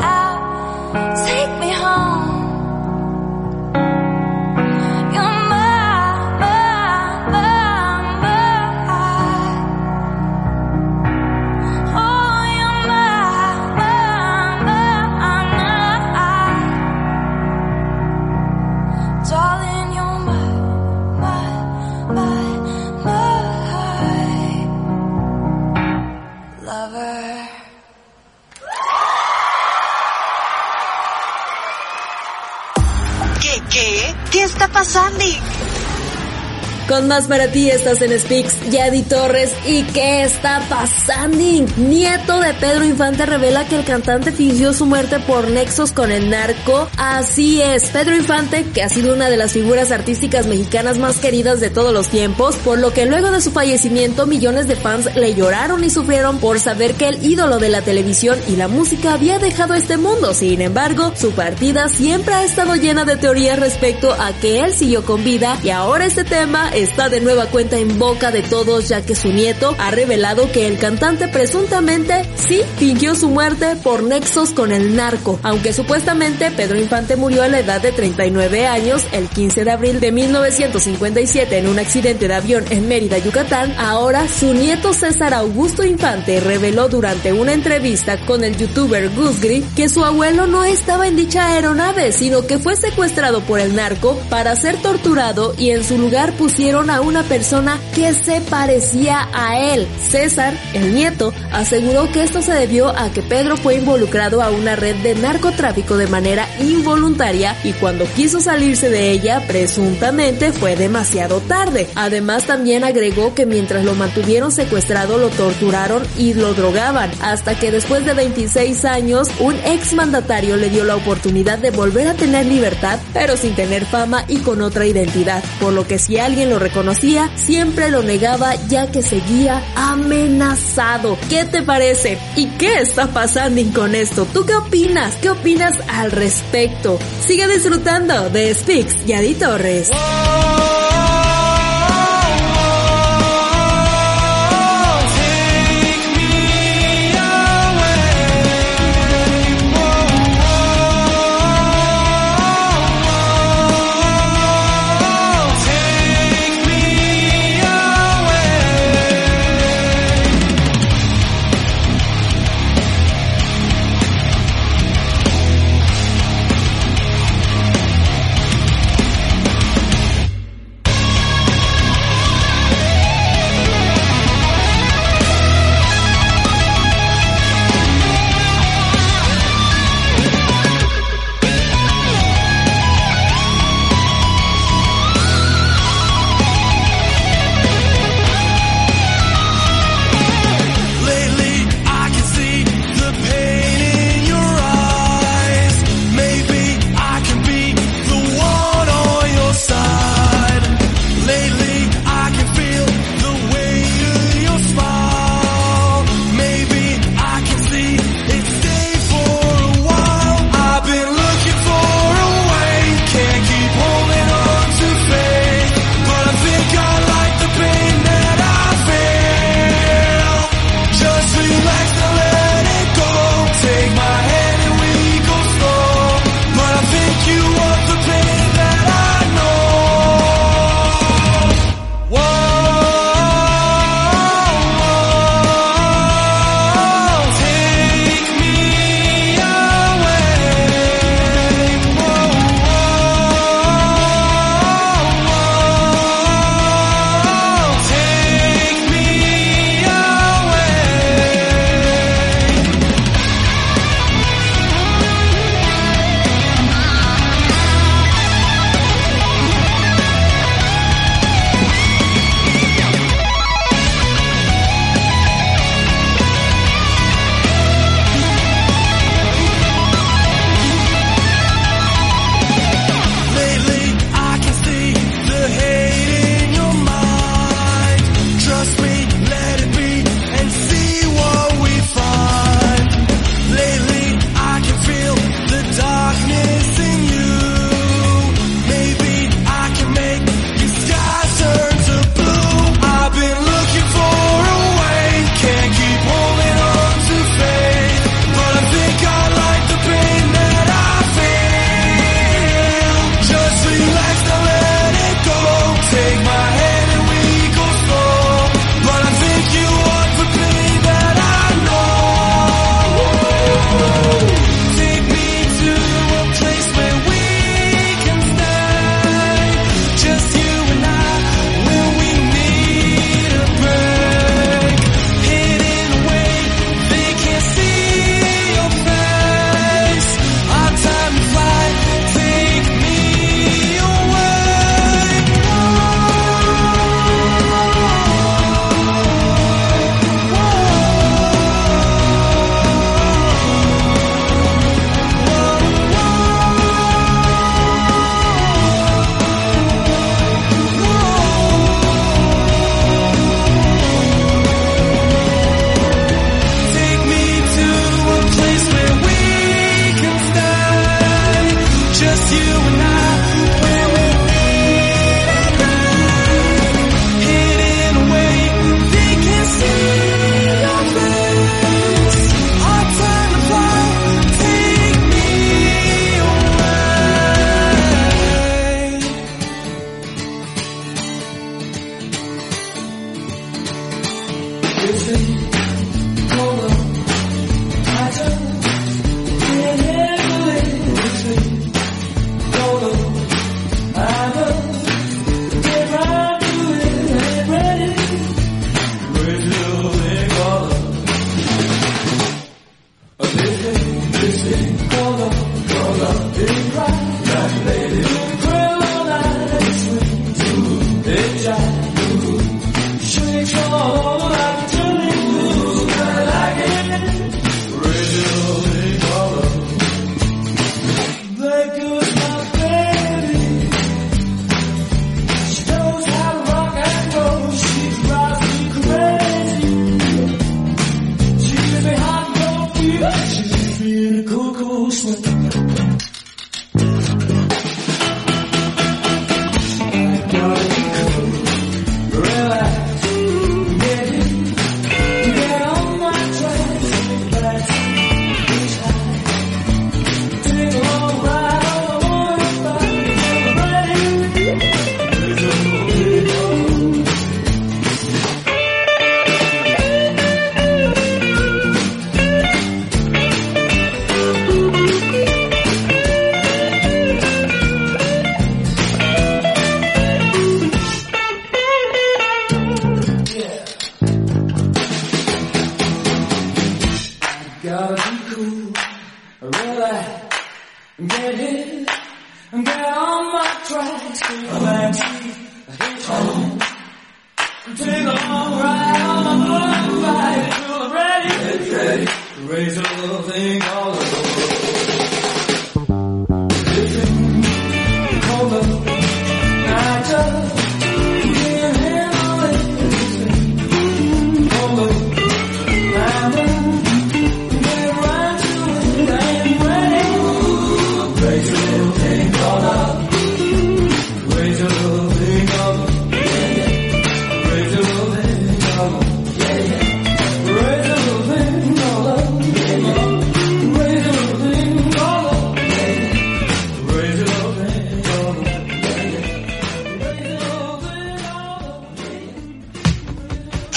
out, take me home. ¿Qué está pasando? Con más para ti, estás en Speaks Yadi Torres. ¿Y qué está pasando? Nieto de Pedro Infante revela que el cantante fingió su muerte por nexos con el narco. Así es, Pedro Infante, que ha sido una de las figuras artísticas mexicanas más queridas de todos los tiempos, por lo que luego de su fallecimiento millones de fans le lloraron y sufrieron por saber que el ídolo de la televisión y la música había dejado este mundo. Sin embargo, su partida siempre ha estado llena de teorías respecto a que él siguió con vida, y ahora este tema está de nueva cuenta en boca de todos, ya que su nieto ha revelado que el cantante presuntamente sí fingió su muerte por nexos con el narco. Aunque supuestamente Pedro Infante murió a la edad de treinta y nueve años el quince de abril de mil novecientos cincuenta y siete en un accidente de avión en Mérida, Yucatán, ahora su nieto César Augusto Infante reveló durante una entrevista con el youtuber Gusgri que su abuelo no estaba en dicha aeronave, sino que fue secuestrado por el narco para ser torturado y en su lugar pusieron a una persona que se parecía a él. César, el nieto, aseguró que esto se debió a que Pedro fue involucrado a una red de narcotráfico de manera involuntaria y cuando quiso salirse de ella, presuntamente fue demasiado tarde. Además, también agregó que mientras lo mantuvieron secuestrado, lo torturaron y lo drogaban, hasta que después de veintiséis años, un exmandatario le dio la oportunidad de volver a tener libertad, pero sin tener fama y con otra identidad, por lo que si alguien lo reconocía, siempre lo negaba ya que seguía amenazado. ¿Qué te parece? ¿Y qué está pasando con esto? ¿Tú qué opinas? ¿Qué opinas al respecto? Sigue disfrutando de Speaks Yadi Torres.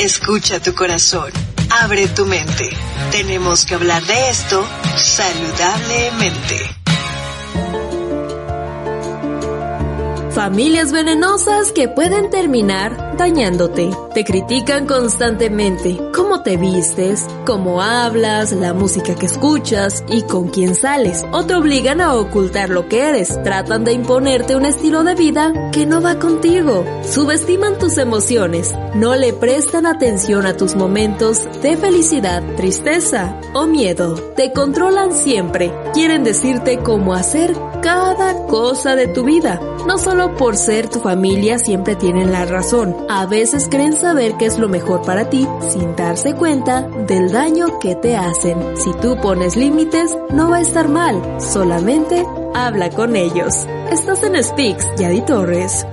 Escucha tu corazón, abre tu mente. Tenemos que hablar de esto saludablemente. Familias venenosas que pueden terminar dañándote. Te critican constantemente. Cómo te vistes, cómo hablas, la música que escuchas y con quién sales. O te obligan a ocultar lo que eres. Tratan de imponerte un estilo de vida que no va contigo. Subestiman tus emociones. No le prestan atención a tus momentos de felicidad, tristeza o miedo. Te controlan siempre. Quieren decirte cómo hacer cada cosa de tu vida. No solo por ser tu familia siempre tienen la razón. A veces creen saber qué es lo mejor para ti sin darse cuenta del daño que te hacen. Si tú pones límites, no va a estar mal. Solamente habla con ellos. Estás en Speaks, Yadi Torres.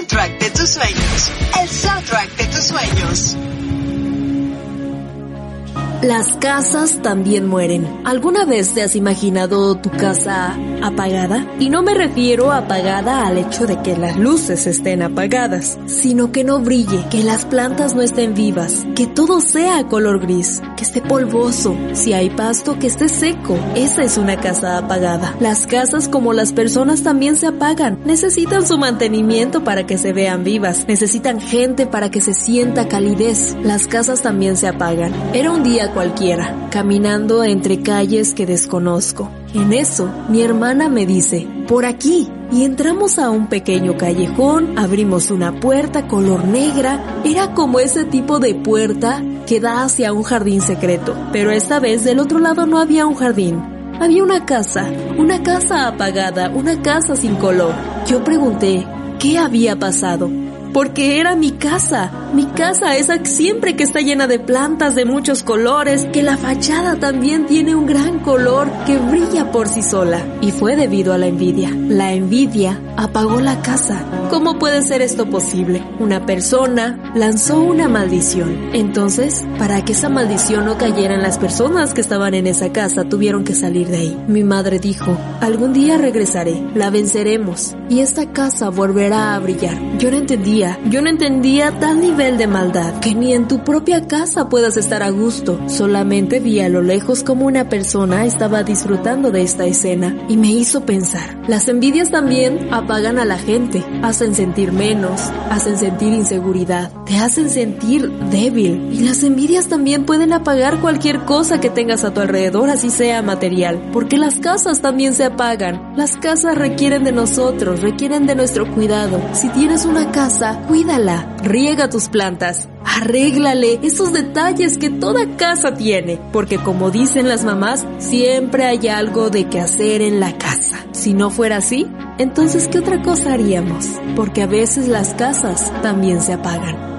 soundtrack de tus sueños. El soundtrack de tus sueños. Las casas también mueren. ¿Alguna vez te has imaginado tu casa apagada? Y no me refiero a apagada al hecho de que las luces estén apagadas, sino que no brille, que las plantas no estén vivas, que todo sea color gris, que esté polvoso, si hay pasto que esté seco. Esa es una casa apagada. Las casas, como las personas, también se apagan. Necesitan su mantenimiento para que se vean vivas. Necesitan gente para que se sienta calidez. Las casas también se apagan. Era un día cualquiera, caminando entre calles que desconozco. En eso, mi hermana me dice, por aquí, y entramos a un pequeño callejón, abrimos una puerta color negra, era como ese tipo de puerta que da hacia un jardín secreto, pero esta vez del otro lado no había un jardín, había una casa, una casa apagada, una casa sin color. Yo pregunté, ¿qué había pasado? Porque era mi casa, mi casa esa siempre que está llena de plantas de muchos colores, que la fachada también tiene un gran color que brilla por sí sola. Y fue debido a la envidia. La envidia apagó la casa. ¿Cómo puede ser esto posible? Una persona lanzó una maldición. Entonces, para que esa maldición no cayera en las personas que estaban en esa casa, tuvieron que salir de ahí. Mi madre dijo, algún día regresaré, la venceremos y esta casa volverá a brillar. Yo no entendí Yo no entendía tal nivel de maldad, que ni en tu propia casa puedas estar a gusto. Solamente vi a lo lejos como una persona estaba disfrutando de esta escena y me hizo pensar. Las envidias también apagan a la gente, hacen sentir menos, hacen sentir inseguridad, te hacen sentir débil. Y las envidias también pueden apagar cualquier cosa que tengas a tu alrededor, así sea material, porque las casas también se apagan. Las casas requieren de nosotros, requieren de nuestro cuidado. Si tienes una casa, cuídala, riega tus plantas, arréglale esos detalles que toda casa tiene, porque como dicen las mamás, siempre hay algo de que hacer en la casa. Si no fuera así, entonces ¿qué otra cosa haríamos? Porque a veces las casas también se apagan.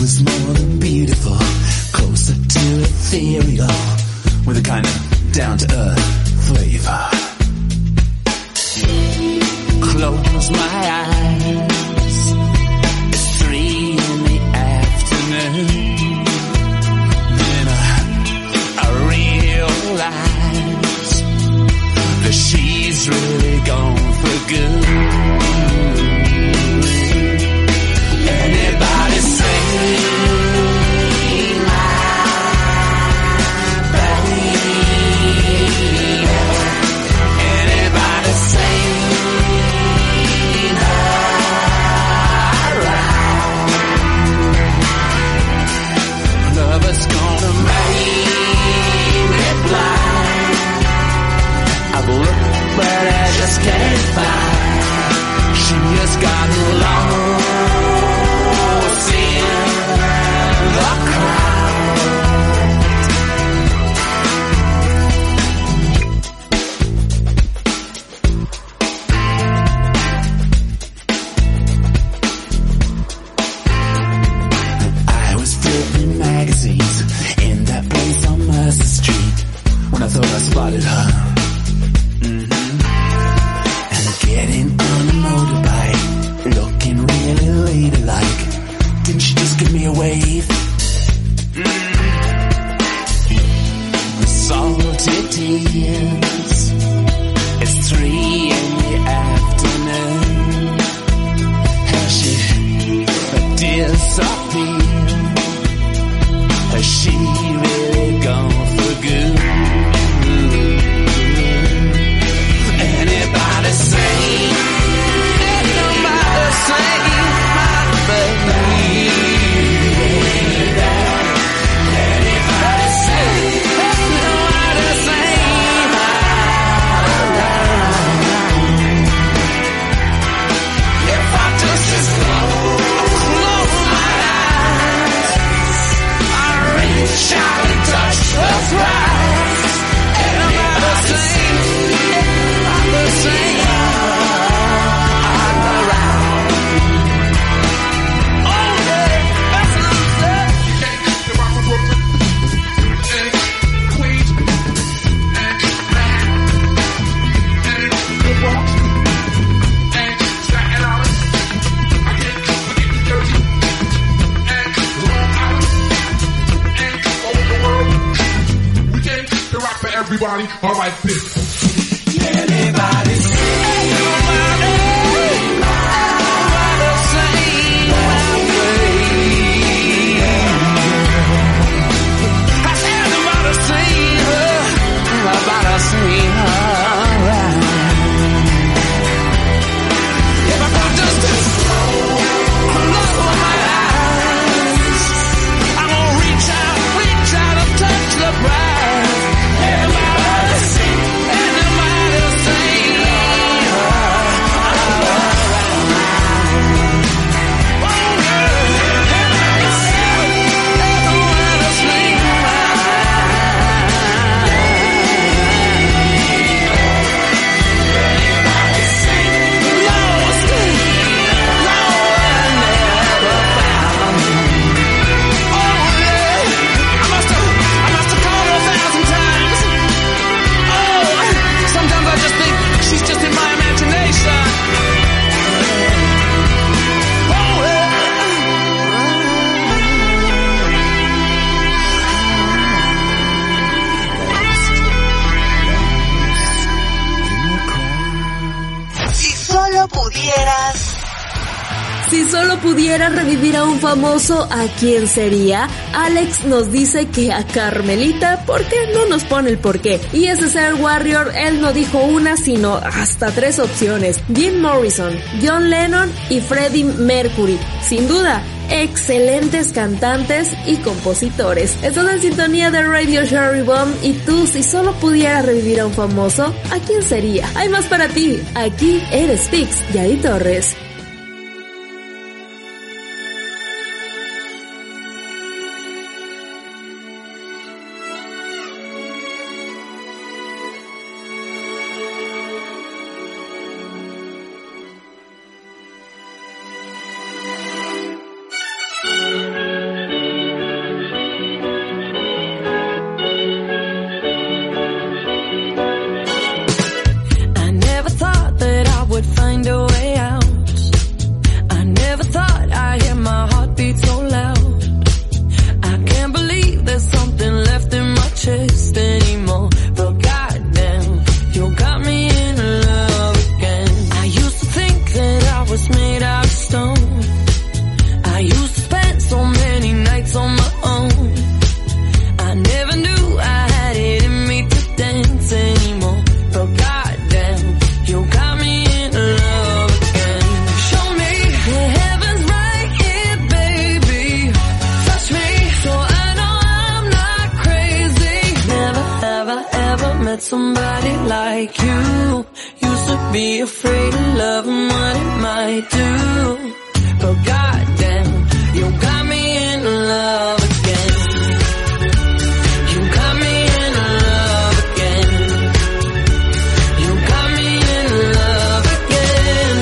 was more than beautiful, closer to ethereal, with a kind of down-to-earth flavor. Close my eyes, it's three in the afternoon. Then I, I realize that she's really gone for good. Anybody sing my baby? Anybody sing her right? Love is gonna make me blind. I've looked but I just can't find. She has gotten lost. Famoso, ¿a quién sería? Alex nos dice que a Carmelita, porque no nos pone el porqué. Y ese ser Warrior, él no dijo una, sino hasta tres opciones: Jim Morrison, John Lennon y Freddie Mercury. Sin duda, excelentes cantantes y compositores. Estás en sintonía de Radio Cherry Bomb y tú, si solo pudieras revivir a un famoso, ¿a quién sería? Hay más para ti. Aquí eres Speaks Yadi Torres. Thank you. never thought I'd hear my heartbeat so loud. I can't believe there's something left in my chest anymore. But goddamn, you got me in love again. I used to think that I was made out of stone. I used to spend so many nights on my own. I never knew I had it in me to dance anymore. But goddamn, you got me in love again. Show me the heavens right here, baby. Touch me so I know I'm not crazy. Never, ever, ever met somebody like you. Used to be afraid of love and what it might do. But goddamn, you got me in love again. You got me in love again. You got me in love again.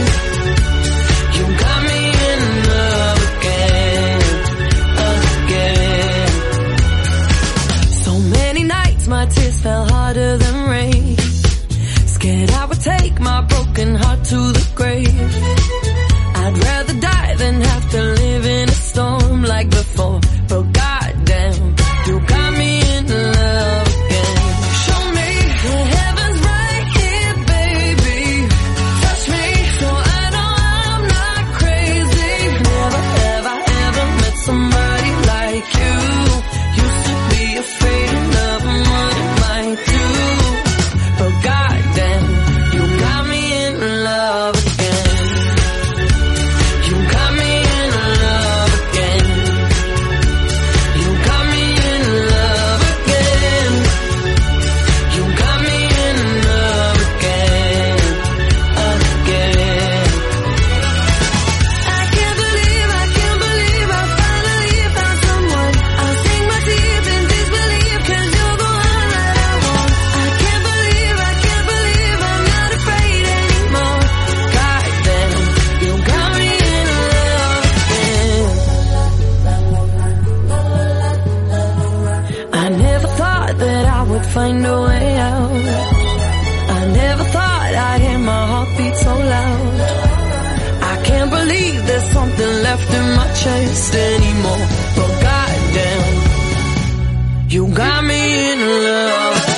You got me in love again, again. So many nights my tears fell harder than rain. Scared I would take my broken heart to the grave. I'd rather die than have to live in a storm like before. But goddamn, you got me in love again. Show me the heavens right here, baby. Touch me so I know I'm not crazy. Never, ever, ever met somebody like you. Used to be afraid of love and what it might do. But goddamn, you got me in love again. Find a way out. I never thought I'd hear my heartbeat so loud. I can't believe there's something left in my chest anymore. But goddamn, you got me in love again.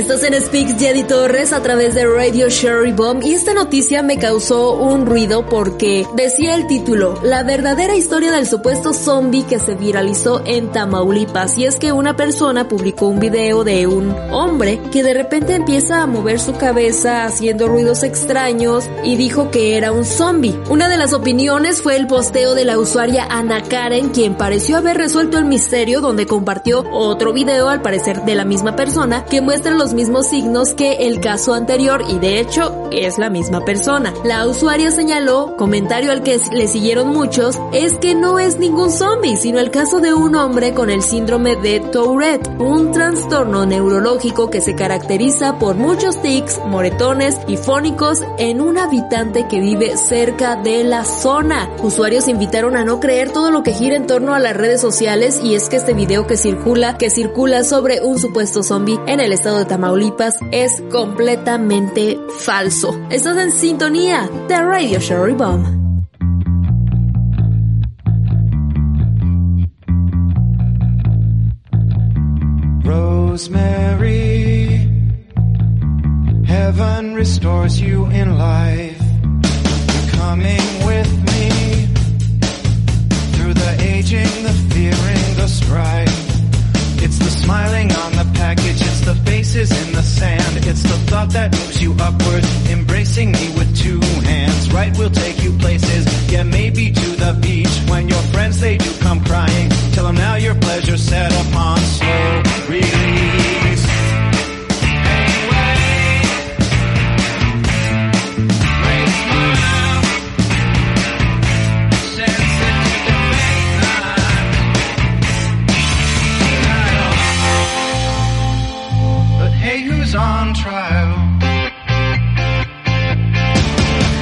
Estás en Speaks Yadi Torres a través de Radio Cherry Bomb y esta noticia me causó un ruido porque decía el título: la verdadera historia del supuesto zombie que se viralizó en Tamaulipas. Y es que una persona publicó un video de un hombre que de repente empieza a mover su cabeza haciendo ruidos extraños y dijo que era un zombie. Una de las opiniones fue el posteo de la usuaria Ana Karen, quien pareció haber resuelto el misterio, donde compartió otro video, al parecer de la misma persona, que muestra los mismos signos que el caso anterior y de hecho es la misma persona. La usuaria señaló, comentario al que le siguieron muchos, es que no es ningún zombie, sino el caso de un hombre con el síndrome de Tourette, un trastorno neurológico que se caracteriza por muchos tics, moretones y fónicos en un habitante que vive cerca de la zona. Usuarios invitaron a no creer todo lo que gira en torno a las redes sociales, y es que este video que circula, que circula sobre un supuesto zombie en el estado de Tamaulipas es completamente falso. Estás en sintonía de Radio Cherry Bomb. Rosemary, heaven restores you in life. You're coming with me through the aging, the fearing, the strife. It's the smiling on the package, it's the faces in the sand, it's the thought that moves you upward, embracing me with two hands. Right, we'll take you places, yeah, maybe to the beach. When your friends, they do come crying, tell them now your pleasure's set upon slow release. On trial.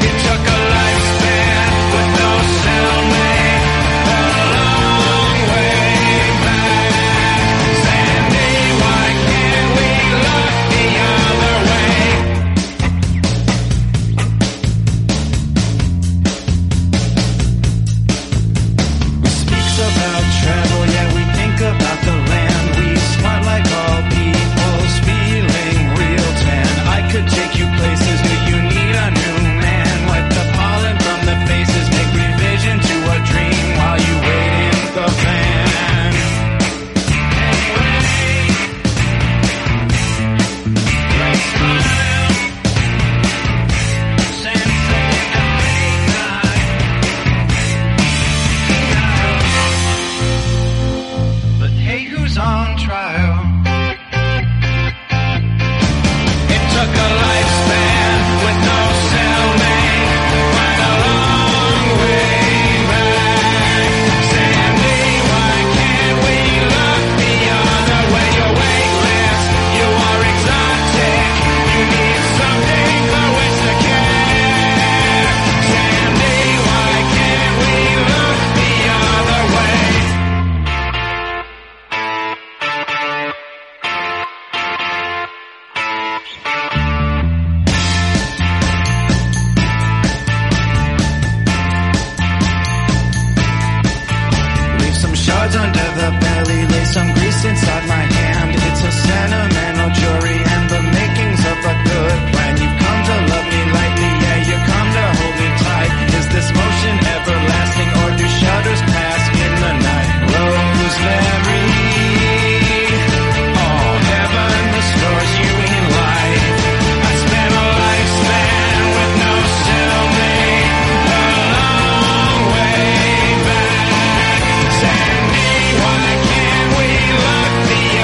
It took a lifespan with no cellmate, a long way back. Sandy, why can't we look the other way? We speak about travel, yeah, we think about the land. We smart like all people's feelings. Could take you places, do you need a new man? Wipe the pollen from the faces, make revision to a dream while you wait in the van. Anyway, smile, sensei at midnight. But hey, who's on trial? Took a lifespan with no cellmate, went a long way back. Sandy, why can't we look the other way? You're weightless, you are exotic, you need something for which to care. Sandy, why can't we look the other way? Under the belly, lay some grease inside my hand. It's a sentimental jury and the makings of a good plan. You've come to love me lightly, yeah, you come to hold me tight. Is this motion everlasting, or do shadows pass in the night? Rosemary, oh, heaven restores you in life. I spent a lifespan with no cellmate, a long way back. Why can't we look the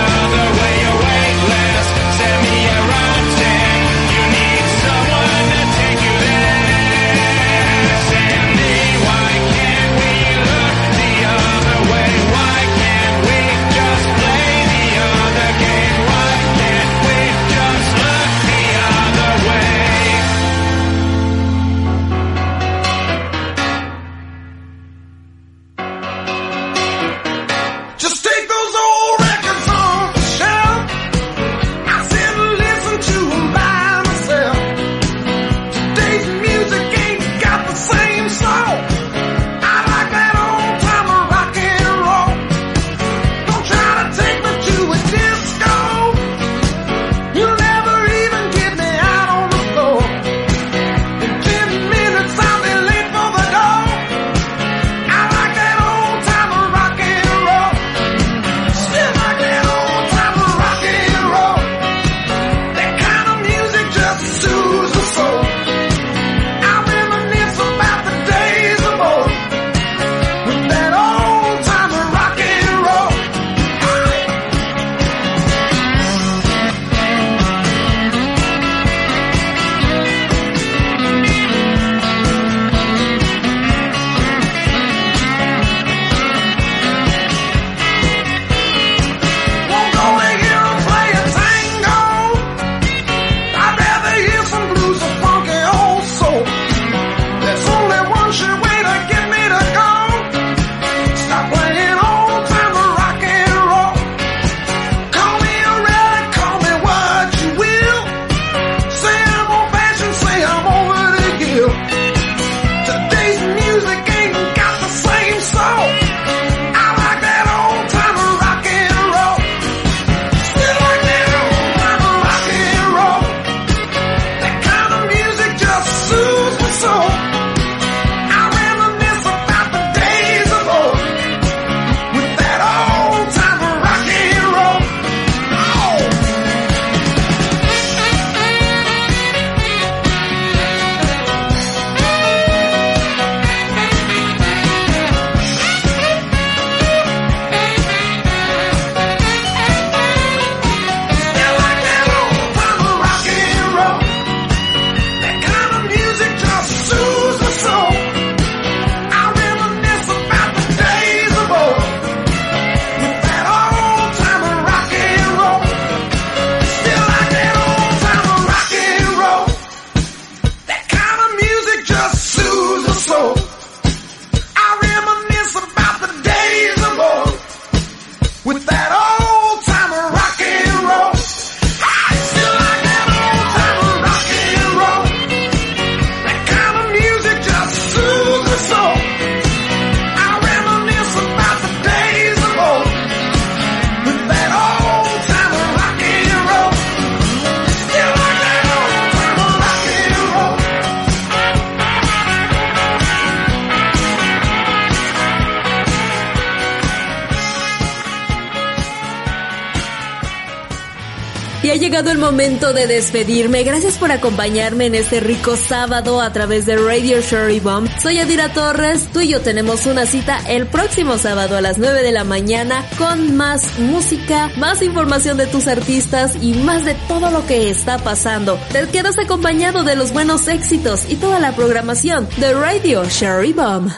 ha llegado el momento de despedirme. Gracias por acompañarme en este rico sábado a través de Radio Cherry Bomb. Soy Yadira Torres, tú y yo tenemos una cita el próximo sábado a las nueve de la mañana con más música, más información de tus artistas y más de todo lo que está pasando. Te quedas acompañado de los buenos éxitos y toda la programación de Radio Cherry Bomb.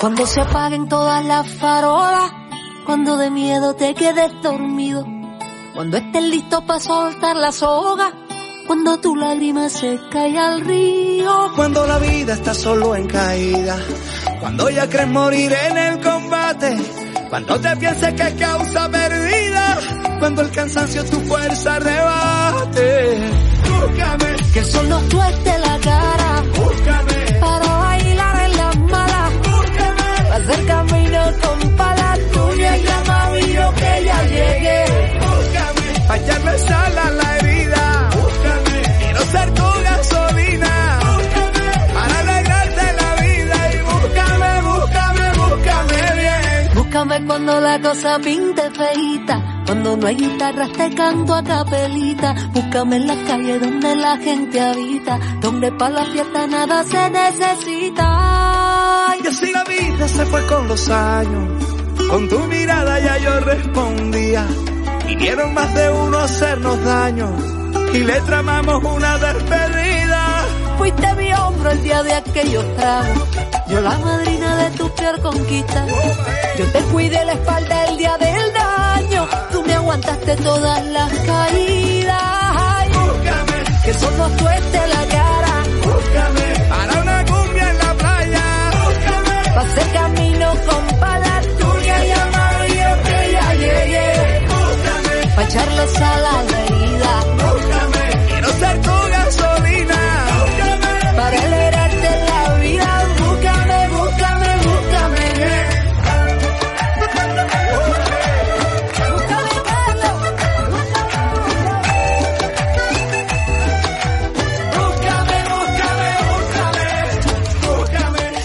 Cuando se apaguen todas las farolas, cuando de miedo te quedes dormido, cuando estés listo para soltar la soga, cuando tu lágrima se cae al río, cuando la vida está solo en caída, cuando ya crees morir en el combate, cuando te pienses que es causa perdida, cuando el cansancio tu fuerza rebate. Búscame, que solo tuerte la cara. Búscame, para bailar en las malas. Búscame, para hacer camino con palas. Tú llegas, mami, yo que ya llegué. Búscame, para echarme sal a la herida. Búscame, quiero ser tu gasolina. Búscame, para alegrarte la vida. Y búscame, búscame, búscame bien. Búscame cuando la cosa pinte feita, cuando no hay guitarras te canto a capelita. Búscame en las calles donde la gente habita, donde para la fiesta nada se necesita. Y así la vida se fue con los años, con tu mirada ya yo respondía. Vinieron más de uno a hacernos daño y le tramamos una despedida. Fuiste mi hombro el día de aquellos tragos, yo la madrina de tu peor conquista. Yo te cuidé la espalda el día del daño, tú me aguantaste todas las caídas. Búscame, que solo tueste la cara. Búscame, para una cumbia en la playa. Búscame, para hacer camino con palas. Tú ya llamaron y yo que ya llegué. Búscame, para echarle sal a la herida. Búscame, quiero ser tu gasolina. Búscame, para alegrarte la vida. Búscame, búscame, búscame.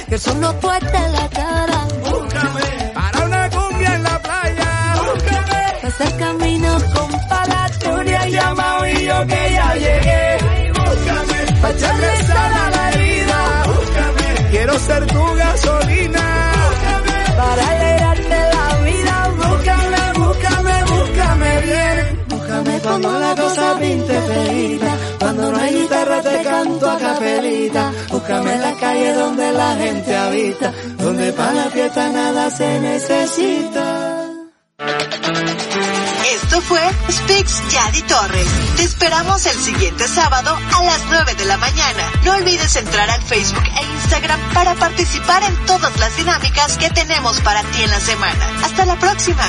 Que son los puestos en la cara. Búscame, para una cumbia en la playa. Búscame, que hacer camino con palas. Tú me has llamado y yo que ya llegué. Búscame, pa' echarle sal a la herida. Búscame, quiero ser tu gasolina. Búscame, para alegrarte la vida. Búscame, búscame, búscame bien. Búscame cuando la cosa pinte feita, cuando no hay guitarra te canto a capelita. Búscame en la calle donde la gente habita, donde para la fiesta nada se necesita. Esto fue Speaks Yadi Torres. Te esperamos el siguiente sábado a las nueve de la mañana. No olvides entrar al Facebook e Instagram para participar en todas las dinámicas que tenemos para ti en la semana. Hasta la próxima.